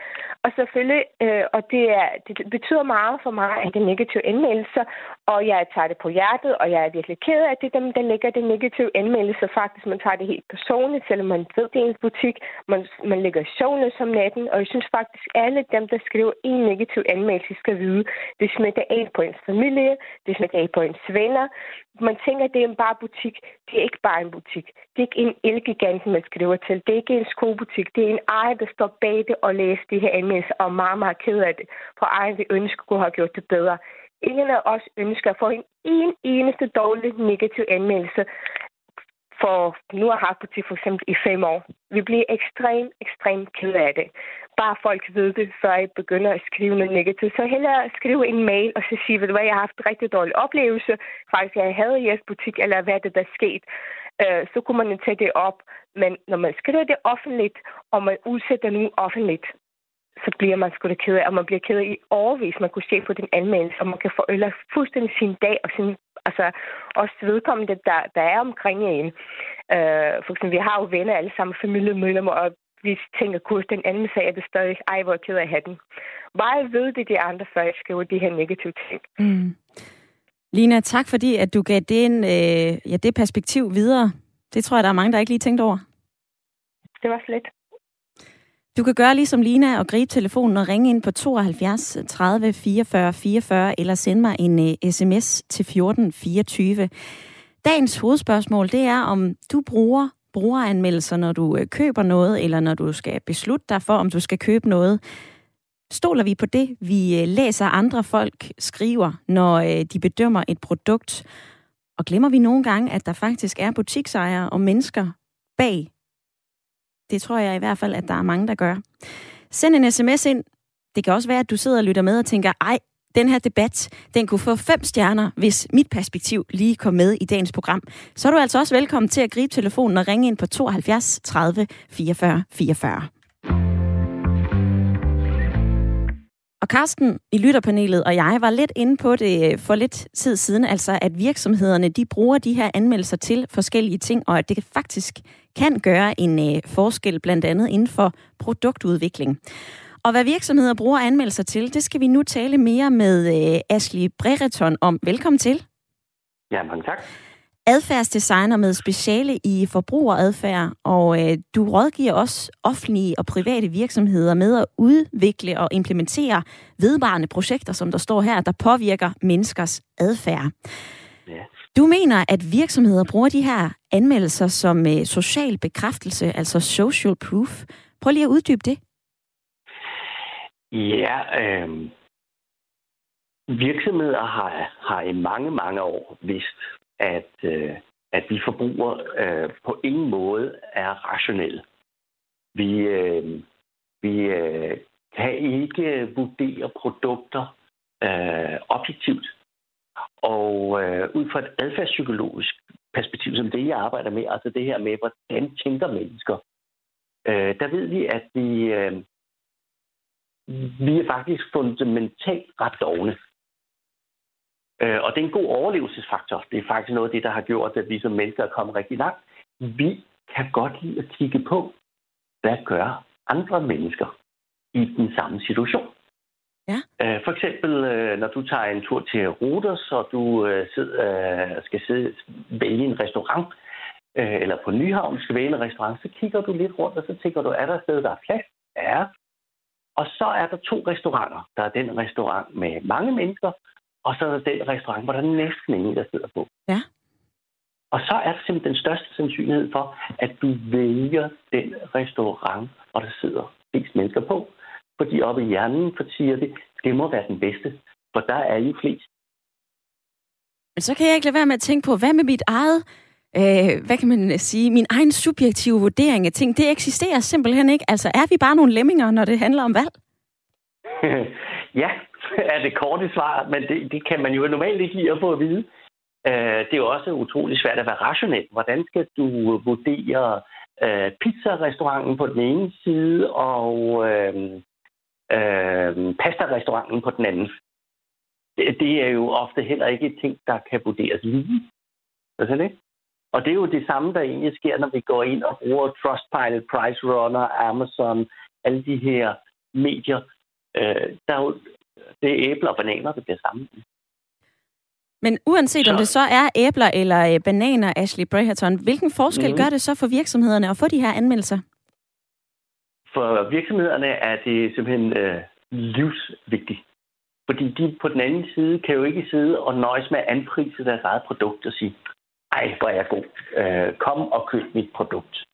Og selvfølgelig, øh, og det, er, det betyder meget for mig, at det er negative anmeldelser, og jeg tager det på hjertet, og jeg er virkelig ked af, at det er dem, der lægger det negative anmeldelser. Faktisk, man tager det helt personligt, selvom man ved, det er ens butik. Man, man lægger søvnløs om natten, og jeg synes faktisk, alle dem, der skriver en negativ anmeldelse, skal vide, det smitter af på ens familie, det smitter af på ens venner. Man tænker, at det er bare butik. Det er ikke bare en butik. Det er ikke en elgigant, man skriver til. Det er ikke en skobutik. Det er en ejer, der står bag det og læser de her anmeldelser, og meget, meget ked af det. For ejeren vil ønske, at kunne have gjort det bedre. Ingen af os ønsker at få en, en eneste dårlig negativ anmeldelse, for nu har jeg haft butik for eksempel i fem år. Vi bliver ekstremt, ekstremt ked af det. Bare folk ved det, før I begynder at skrive noget negativt. Så hellere skrive en mail og så sige, ved du hvad, jeg har haft en rigtig dårlig oplevelse. Faktisk, jeg havde i jeres butik, eller hvad det, der skete. Så kunne man jo tage det op. Men når man skriver det offentligt, og man udsætter nu offentligt, så bliver man sgu da ked af, og man bliver ked af i overvis. Man kunne se på den anmeldelse, og man kan få øller fuldstændig sin dag og sin altså også vedkommende, der, der er omkring en. Øh, for eksempel, vi har jo venner alle sammen, familiemedlemmer, og vi tænker, at den anden sag er det stadig, ej, hvor ked af hatten. Bare ved det, de andre før jeg skriver de her negative ting. Mm. Lina, tak fordi, at du gav det, en, øh, ja, det perspektiv videre. Det tror jeg, der er mange, der ikke lige tænkte over. Det var slet. Du kan gøre ligesom Lina og gribe telefonen og ringe ind på tooghalvfjerds tredive fireogfyrre fireogfyrre eller sende mig en uh, sms til fjorten fireogtyve. Dagens hovedspørgsmål, det er, om du bruger brugeranmeldelser, når du uh, køber noget, eller når du skal beslutte dig for, om du skal købe noget. Stoler vi på det, vi uh, læser andre folk skriver, når uh, de bedømmer et produkt? Og glemmer vi nogle gange, at der faktisk er butiksejere og mennesker bag? Det tror jeg i hvert fald, at der er mange, der gør. Send en sms ind. Det kan også være, at du sidder og lytter med og tænker, ej, den her debat, den kunne få fem stjerner, hvis mit perspektiv lige kom med i dagens program. Så er du altså også velkommen til at gribe telefonen og ringe ind på tooghalvfjerds tredive fireogfyrre fireogfyrre. Og Carsten i lytterpanelet og jeg var lidt inde på det for lidt tid siden, altså at virksomhederne, de bruger de her anmeldelser til forskellige ting, og at det faktisk kan gøre en øh, forskel, blandt andet inden for produktudvikling. Og hvad virksomheder bruger anmeldelser til, det skal vi nu tale mere med øh, Asli Brereton om. Velkommen til. Ja, mange tak. Adfærdsdesigner med speciale i forbrugeradfærd, og øh, du rådgiver også offentlige og private virksomheder med at udvikle og implementere vedvarende projekter, som der står her, der påvirker menneskers adfærd. Ja. Du mener, at virksomheder bruger de her anmeldelser som øh, social bekræftelse, altså social proof. Prøv lige at uddybe det. Ja, øh, virksomheder har, har i mange, mange år vidst, at, øh, at vi forbrugere øh, på ingen måde er rationelle. Vi, øh, vi øh, kan ikke vurdere produkter øh, objektivt. Og øh, ud fra et adfærdspsykologisk perspektiv, som det, jeg arbejder med, altså det her med, hvordan tænker mennesker, øh, der ved vi, at vi, øh, vi er faktisk fundamentalt ret dovne. Øh, og det er en god overlevelsesfaktor. Det er faktisk noget af det, der har gjort, at vi som mennesker er kommet rigtig langt. Vi kan godt lide at kigge på, hvad gør andre mennesker i den samme situation. Ja. For eksempel, når du tager en tur til Rødovre, og du sidder, skal sidde, vælge en restaurant, eller på Nyhavn skal vælge en restaurant, så kigger du lidt rundt, og så tænker du, er der et sted, der er plads? Ja. Og så er der to restauranter. Der er den restaurant med mange mennesker, og så er der den restaurant, hvor der næsten ingen, der sidder på. Ja. Og så er der simpelthen den største sandsynlighed for, at du vælger den restaurant, hvor der sidder flest mennesker på. Fordi oppe i hjernen fortier det, det må være den bedste, for der er jo flest. Men så kan jeg ikke lade være med at tænke på, hvad med mit eget, øh, hvad kan man sige, min egen subjektive vurdering af ting, det eksisterer simpelthen ikke. Altså er vi bare nogle lemminger, når det handler om valg? Ja, er det korte svar, men det, det kan man jo normalt ikke lide at få at vide. Øh, det er jo også utrolig svært at være rationel. Hvordan skal du vurdere øh, pizzarestauranten på den ene side og øh, øh, pastarestauranten på den anden? Det, det er jo ofte heller ikke et ting, der kan vurderes lige. Altså det? Og det er jo det samme, der egentlig sker, når vi går ind og bruger Trustpilot, PriceRunner, Amazon, alle de her medier. Øh, der er jo, det er æbler og bananer, der bliver sammen. Men uanset så. Om det så er æbler eller bananer, Asli Brereton, hvilken forskel mm. gør det så for virksomhederne at få de her anmeldelser? For virksomhederne er det simpelthen øh, livsvigtigt. Fordi de på den anden side kan jo ikke sidde og nøjes med at anprise deres eget produkt og sige, ej, hvor er jeg god. Øh, kom og køb mit produkt.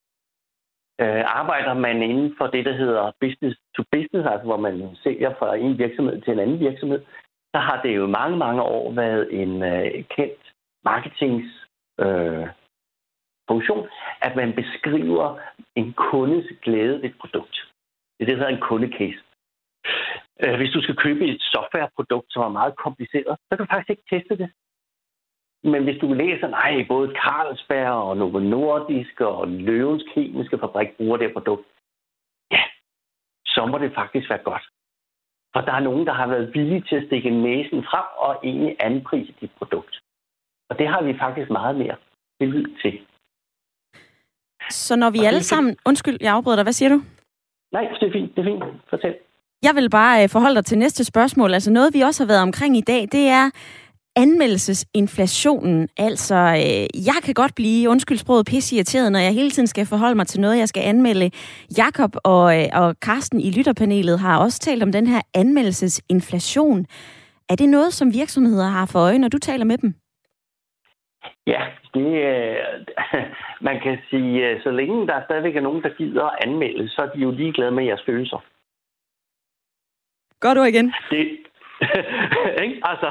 Øh, arbejder man inden for det, der hedder business to business, altså hvor man sælger fra en virksomhed til en anden virksomhed, så har det jo mange, mange år været en øh, kendt marketingsfunktion, øh, at man beskriver en kundes glæde ved et produkt. Det er det, der hedder en kundecase. Øh, hvis du skal købe et softwareprodukt, som er meget kompliceret, så kan du faktisk ikke teste det. Men hvis du læser, nej, både Carlsberg og Novo Nordisk og Løvens Kemiske Fabrik bruger det produkt, ja, så må det faktisk være godt. For der er nogen, der har været villige til at stikke næsen frem og egentlig anprise dit produkt. Og det har vi faktisk meget mere tillid til. Så når vi og alle det... sammen... Undskyld, jeg afbryder dig. Hvad siger du? Nej, det er fint. Det er fint. Fortæl. Jeg vil bare forholde dig til næste spørgsmål. Altså noget, vi også har været omkring i dag, det er... anmeldelsesinflationen, altså øh, jeg kan godt blive, undskyld sproget, pisseirriteret, når jeg hele tiden skal forholde mig til noget, jeg skal anmelde. Jakob og, øh, og Carsten i lytterpanelet har også talt om den her anmeldelsesinflation. Er det noget, som virksomheder har for øje, når du taler med dem? Ja, det, øh, man kan sige, så længe der stadigvæk er nogen, der gider at anmelde, så er de jo ligeglade med jeres følelser. Går du igen? Det altså,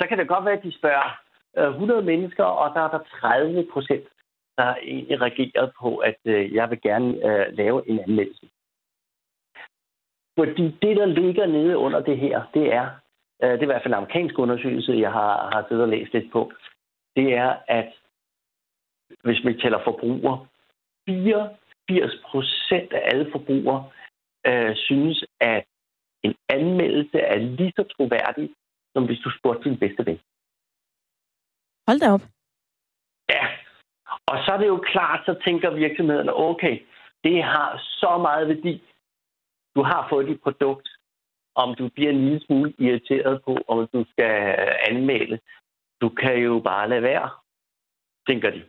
så kan det godt være, at de spørger hundrede mennesker, og der er der tredive procent, der egentlig reagerer på, at øh, jeg vil gerne øh, lave en anmeldelse. Fordi det, der ligger nede under det her, det er, øh, det er i hvert fald en amerikansk undersøgelse, jeg har, har siddet og læst lidt på, det er, at hvis vi tæller forbrugere, fireogfirs procent af alle forbrugere øh, synes, at en anmeldelse er lige så troværdig, som hvis du spurgte din bedste ven. Hold da op. Ja, og så er det jo klart, så tænker virksomhederne, okay, det har så meget værdi. Du har fået dit produkt, om du bliver en lille smule irriteret på, om du skal anmelde. Du kan jo bare lade være, tænker de.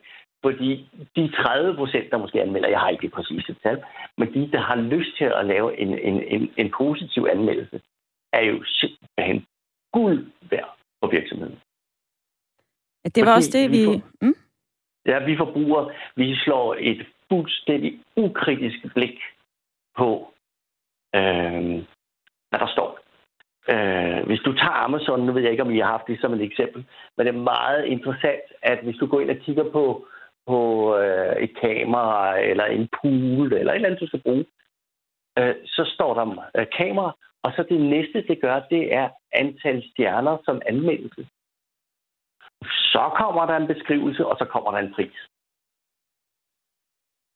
Fordi de tredive procent, der måske anmelder, jeg har ikke det præcise tal, men de, der har lyst til at lave en, en, en, en positiv anmeldelse, er jo simpelthen guld værd for virksomheden. Det var fordi også det, vi... vi for... mm? Ja, vi forbrugere, vi slår et fuldstændig ukritisk blik på, øh, hvad der står. Øh, hvis du tager Amazon, nu ved jeg ikke, om I har haft det som et eksempel, men det er meget interessant, at hvis du går ind og kigger på på øh, et kamera, eller en pool, eller et eller andet, du skal bruge, øh, så står der øh, kamera, og så det næste, det gør, det er antal stjerner som anmeldelse. Så kommer der en beskrivelse, og så kommer der en pris.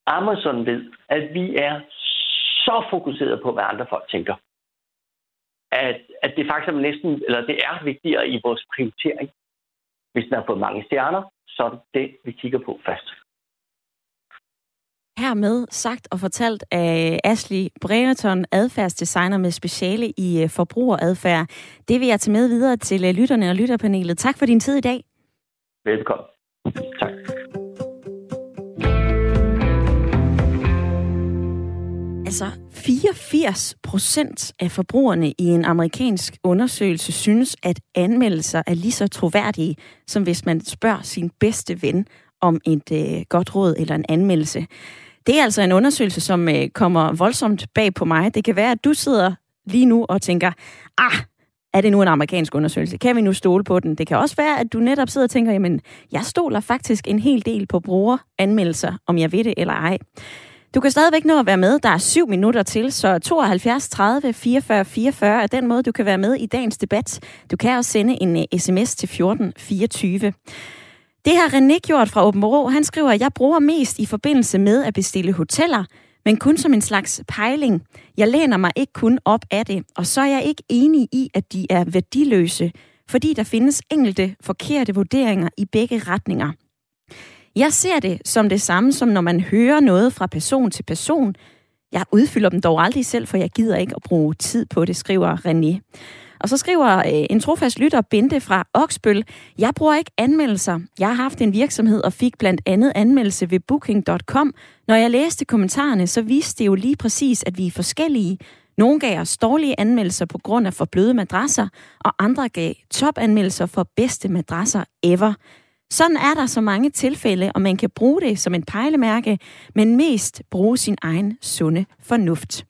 Amazon ved, at vi er så fokuseret på, hvad andre folk tænker, at, at det faktisk er næsten, eller det er vigtigere i vores prioritering. Hvis den har fået mange stjerner, så er det det, vi kigger på først. Hermed sagt og fortalt af Asli Brereton, adfærdsdesigner med speciale i forbrugeradfærd. Det vil jeg tage med videre til lytterne og lytterpanelet. Tak for din tid i dag. Velkommen. Tak. Altså fireogfirs procent af forbrugerne i en amerikansk undersøgelse synes, at anmeldelser er lige så troværdige, som hvis man spørger sin bedste ven om et øh, godt råd eller en anmeldelse. Det er altså en undersøgelse, som øh, kommer voldsomt bag på mig. Det kan være, at du sidder lige nu og tænker, ah, er det nu en amerikansk undersøgelse? Kan vi nu stole på den? Det kan også være, at du netop sidder og tænker, jamen, jeg stoler faktisk en hel del på brugeranmeldelser, om jeg ved det eller ej. Du kan stadigvæk nå at være med. Der er syv minutter til, så tooghalvfjerds tredive fireogfyrre fireogfyrre er den måde, du kan være med i dagens debat. Du kan også sende en uh, sms til fjorten fireogtyve. Det har René gjort fra Åbenrå. Han skriver, at jeg bruger mest i forbindelse med at bestille hoteller, men kun som en slags pejling. Jeg læner mig ikke kun op af det, og så er jeg ikke enig i, at de er værdiløse, fordi der findes enkelte forkerte vurderinger i begge retninger. Jeg ser det som det samme, som når man hører noget fra person til person. Jeg udfylder dem dog aldrig selv, for jeg gider ikke at bruge tid på det, skriver René. Og så skriver en trofast lytter, Bente fra Oksbøl, jeg bruger ikke anmeldelser. Jeg har haft en virksomhed og fik blandt andet anmeldelse ved booking punktum com. Når jeg læste kommentarerne, så viste det jo lige præcis, at vi er forskellige. Nogle gav os dårlige anmeldelser på grund af for bløde madrasser, og andre gav topanmeldelser for bedste madrasser ever. Sådan er der så mange tilfælde, og man kan bruge det som en pejlemærke, men mest bruge sin egen sunde fornuft.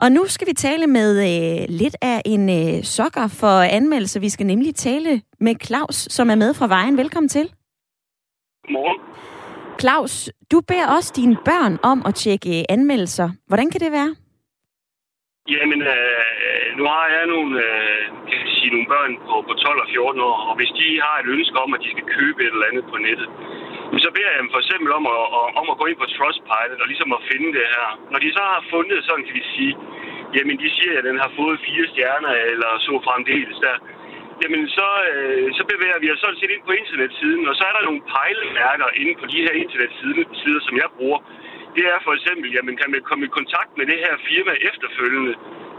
Og nu skal vi tale med øh, lidt af en øh, sokker for anmeldelse. Vi skal nemlig tale med Klaus, som er med fra Vejen. Velkommen til. Godmorgen. Klaus, du beder også dine børn om at tjekke øh, anmeldelser. Hvordan kan det være? Jamen, øh, nu har jeg nogle, øh, kan jeg sige, nogle børn på, på tolv og fjorten år, og hvis de har et ønske om, at de skal købe et eller andet på nettet, så beder jeg dem for eksempel om at, om at gå ind på Trustpilot og ligesom at finde det her. Når de så har fundet sådan, kan vi sige, jamen de siger, at den har fået fire stjerner eller så fremdeles der, jamen så, øh, så bevæger vi os sådan set ind på internetsiden, og så er der nogle pejlemærker inde på de her internetsider, som jeg bruger. Det er for eksempel, jamen kan man komme i kontakt med det her firma efterfølgende?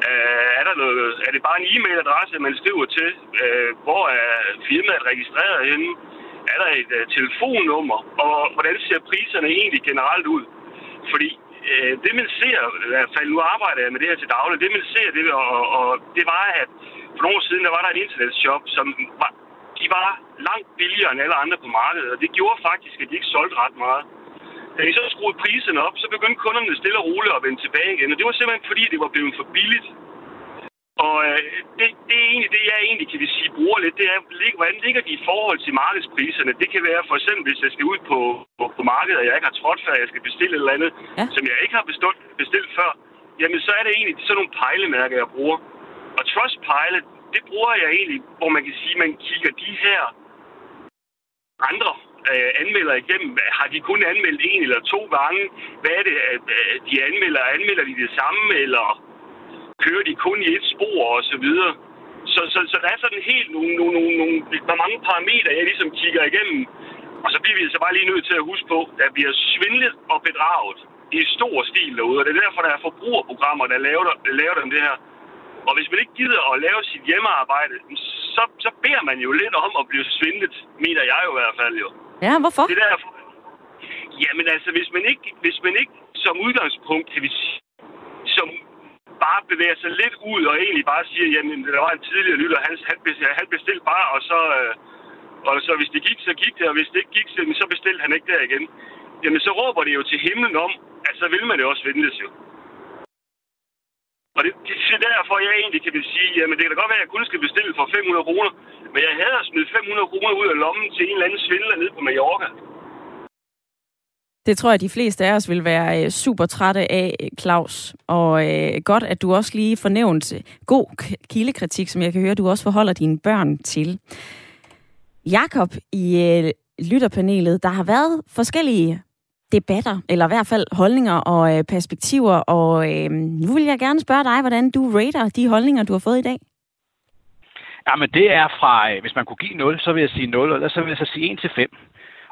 Uh, er, der noget, er det bare en e-mailadresse, man skriver til? Uh, hvor er firmaet registreret henne? Er der et uh, telefonnummer? Og hvordan ser priserne egentlig generelt ud? Fordi uh, det, man ser, i hvert fald nu arbejder jeg med det her til daglig, det man ser, det, og, og det var, at for nogle år siden, der var der et internetshop, som var, de var langt billigere end alle andre på markedet, og det gjorde faktisk, at de ikke solgte ret meget. Da de så skruede priserne op, så begyndte kunderne stille og roligt at vende tilbage igen. Og det var simpelthen fordi, det var blevet for billigt. Og øh, det, det er egentlig det, jeg egentlig kan vi sige bruger lidt. Det er, hvordan ligger de i forhold til markedspriserne? Det kan være for eksempel, hvis jeg skal ud på, på, på markedet, og jeg ikke har trådt før, jeg skal bestille et eller andet, ja, som jeg ikke har bestilt, bestilt før. Jamen så er det egentlig sådan nogle pejlemærker, jeg bruger. Og Trustpilot, det bruger jeg egentlig, hvor man kan sige, man kigger de her andre anmelder igennem. Har de kun anmeldt en eller to gange? Hvad er det, at de anmelder? Anmelder de det samme, eller kører de kun i et spor, og så videre? Så, så, så der er sådan helt nogle, nogle, nogle, nogle mange parametre, jeg ligesom kigger igennem. Og så bliver vi så bare lige nødt til at huske på, der bliver svindlet og bedraget i stor stil derude, og det er derfor, der er forbrugerprogrammer, der laver, der laver dem det her. Og hvis man ikke gider at lave sit hjemmearbejde, så, så beder man jo lidt om at blive svindlet, mener jeg jo i hvert fald jo. Ja, hvorfor? Det der, jamen altså, hvis man ikke, hvis man ikke som udgangspunkt, kan vi sige, som bare bevæger sig lidt ud og egentlig bare siger, jamen der var en tidligere lytter, han, han bestilte bare, og så, øh, og så hvis det gik, så gik det, og hvis det ikke gik, så bestilte han ikke der igen. Jamen så råber det jo til himlen om, at så vil man det også svindles jo. Og det, det er derfor, jeg egentlig kan sige, jamen det kan da godt være, at jeg kun skal bestille for fem hundrede kroner, men jeg hader at smide fem hundrede kroner ud af lommen til en eller anden svindler nede på Mallorca. Det tror jeg, de fleste af os vil være super trætte af, Claus. Og øh, godt, at du også lige får nævnt god kildekritik, som jeg kan høre, du også forholder dine børn til. Jakob i øh, lytterpanelet, der har været forskellige debatter, eller i hvert fald holdninger og øh, perspektiver, og øh, nu vil jeg gerne spørge dig, hvordan du rater de holdninger, du har fået i dag? Jamen det er fra, øh, hvis man kunne give nul, så vil jeg sige nul, eller så vil jeg så sige en til fem.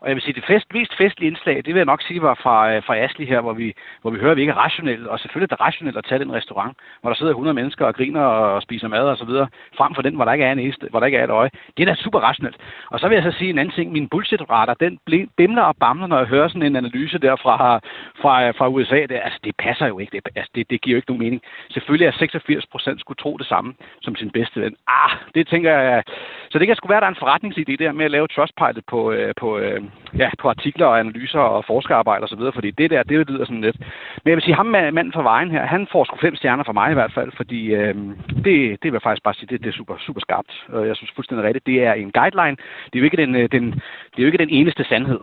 Og jeg vil sige, det fest, mest festlige indslag, det vil jeg nok sige, var fra, øh, fra Asli her, hvor vi, hvor vi hører, at vi ikke er rationelle, og selvfølgelig er det rationelt at tage den restaurant, hvor der sidder hundrede mennesker og griner og spiser mad og så videre, frem for den, hvor der ikke er en eneste, hvor der ikke er et øje. Det er da super rationelt. Og så vil jeg så sige en anden ting, min bullshit-rater, den bimler og bamler, når jeg hører sådan en analyse der fra, fra, fra U S A. Det, altså, det passer jo ikke. Det, altså, det, det giver jo ikke nogen mening. Selvfølgelig er seksogfirs procent skulle tro det samme som sin bedste ven. Ah, det tænker jeg. Så det kan sgu være, der er en forretningsidé der med at lave Trustpilot på, øh, på øh, ja, på artikler og analyser og forskerarbejder og så videre, fordi det der, det lyder sådan lidt. Men jeg vil sige, ham manden fra Vejen her, han får sgu fem stjerner fra mig i hvert fald, fordi øh, det, det vil jeg faktisk bare sige, det, det er super, super skarpt. Jeg synes fuldstændig rigtigt, det er en guideline. Det er jo ikke den, den, det er jo ikke den eneste sandhed.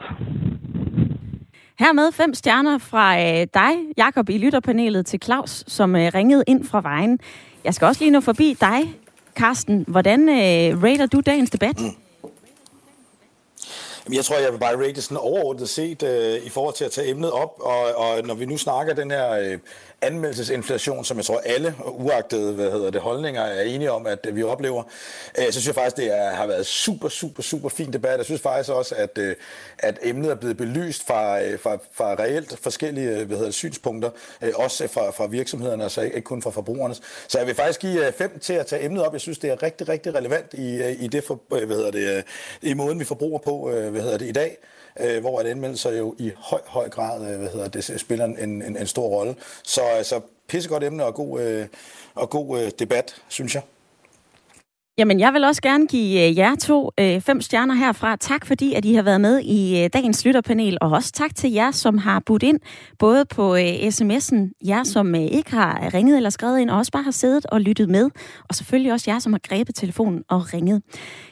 Hermed fem stjerner fra øh, dig, Jakob, i lytterpanelet til Klaus, som øh, ringede ind fra vejen. Jeg skal også lige nå forbi dig, Carsten. Hvordan øh, rater du dagens debat? Mm. Jeg tror, jeg vil bare rate det sådan overordnet set øh, i forhold til at tage emnet op, og, og når vi nu snakker den her øh, anmeldelsesinflation, som jeg tror alle uagtede hvad hedder det, holdninger er enige om, at vi oplever, øh, så synes jeg faktisk, det er, har været super, super, super fin debat. Jeg synes faktisk også, at, øh, at emnet er blevet belyst fra, øh, fra, fra reelt forskellige hvad hedder det, synspunkter, øh, også fra, fra virksomhederne, og så ikke kun fra forbrugerne. Så jeg vil faktisk give øh, fem til at tage emnet op. Jeg synes, det er rigtig, rigtig relevant i, øh, i, det for, øh, hvad hedder det, øh, i måden, vi forbruger på, øh, hvad hedder det, i dag, øh, hvor anmeldelser jo i høj, høj grad øh, hvad hedder det, spiller en, en, en stor rolle. Så altså, pissegodt emne og god, øh, og god øh, debat, synes jeg. Jamen, jeg vil også gerne give jer to øh, fem stjerner herfra. Tak fordi, at I har været med i øh, dagens lytterpanel, og også tak til jer, som har budt ind, både på øh, sms'en, jer, som øh, ikke har ringet eller skrevet ind, og også bare har siddet og lyttet med, og selvfølgelig også jer, som har grebet telefonen og ringet.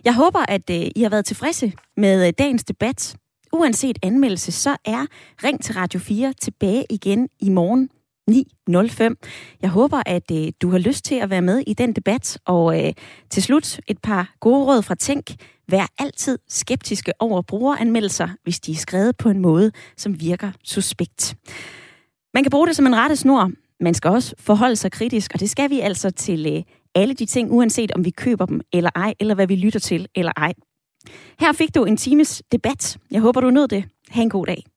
Jeg håber, at øh, I har været tilfredse med øh, dagens debat. Uanset anmeldelse, så er Ring til Radio fire tilbage igen i morgen ni nul fem. Jeg håber, at øh, du har lyst til at være med i den debat. Og øh, til slut et par gode råd fra Tænk. Vær altid skeptiske over brugeranmeldelser, hvis de er skrevet på en måde, som virker suspekt. Man kan bruge det som en rettesnor. Man skal også forholde sig kritisk, og det skal vi altså til øh, alle de ting, uanset om vi køber dem eller ej, eller hvad vi lytter til eller ej. Her fik du en times debat. Jeg håber, du nød det. Ha' en god dag.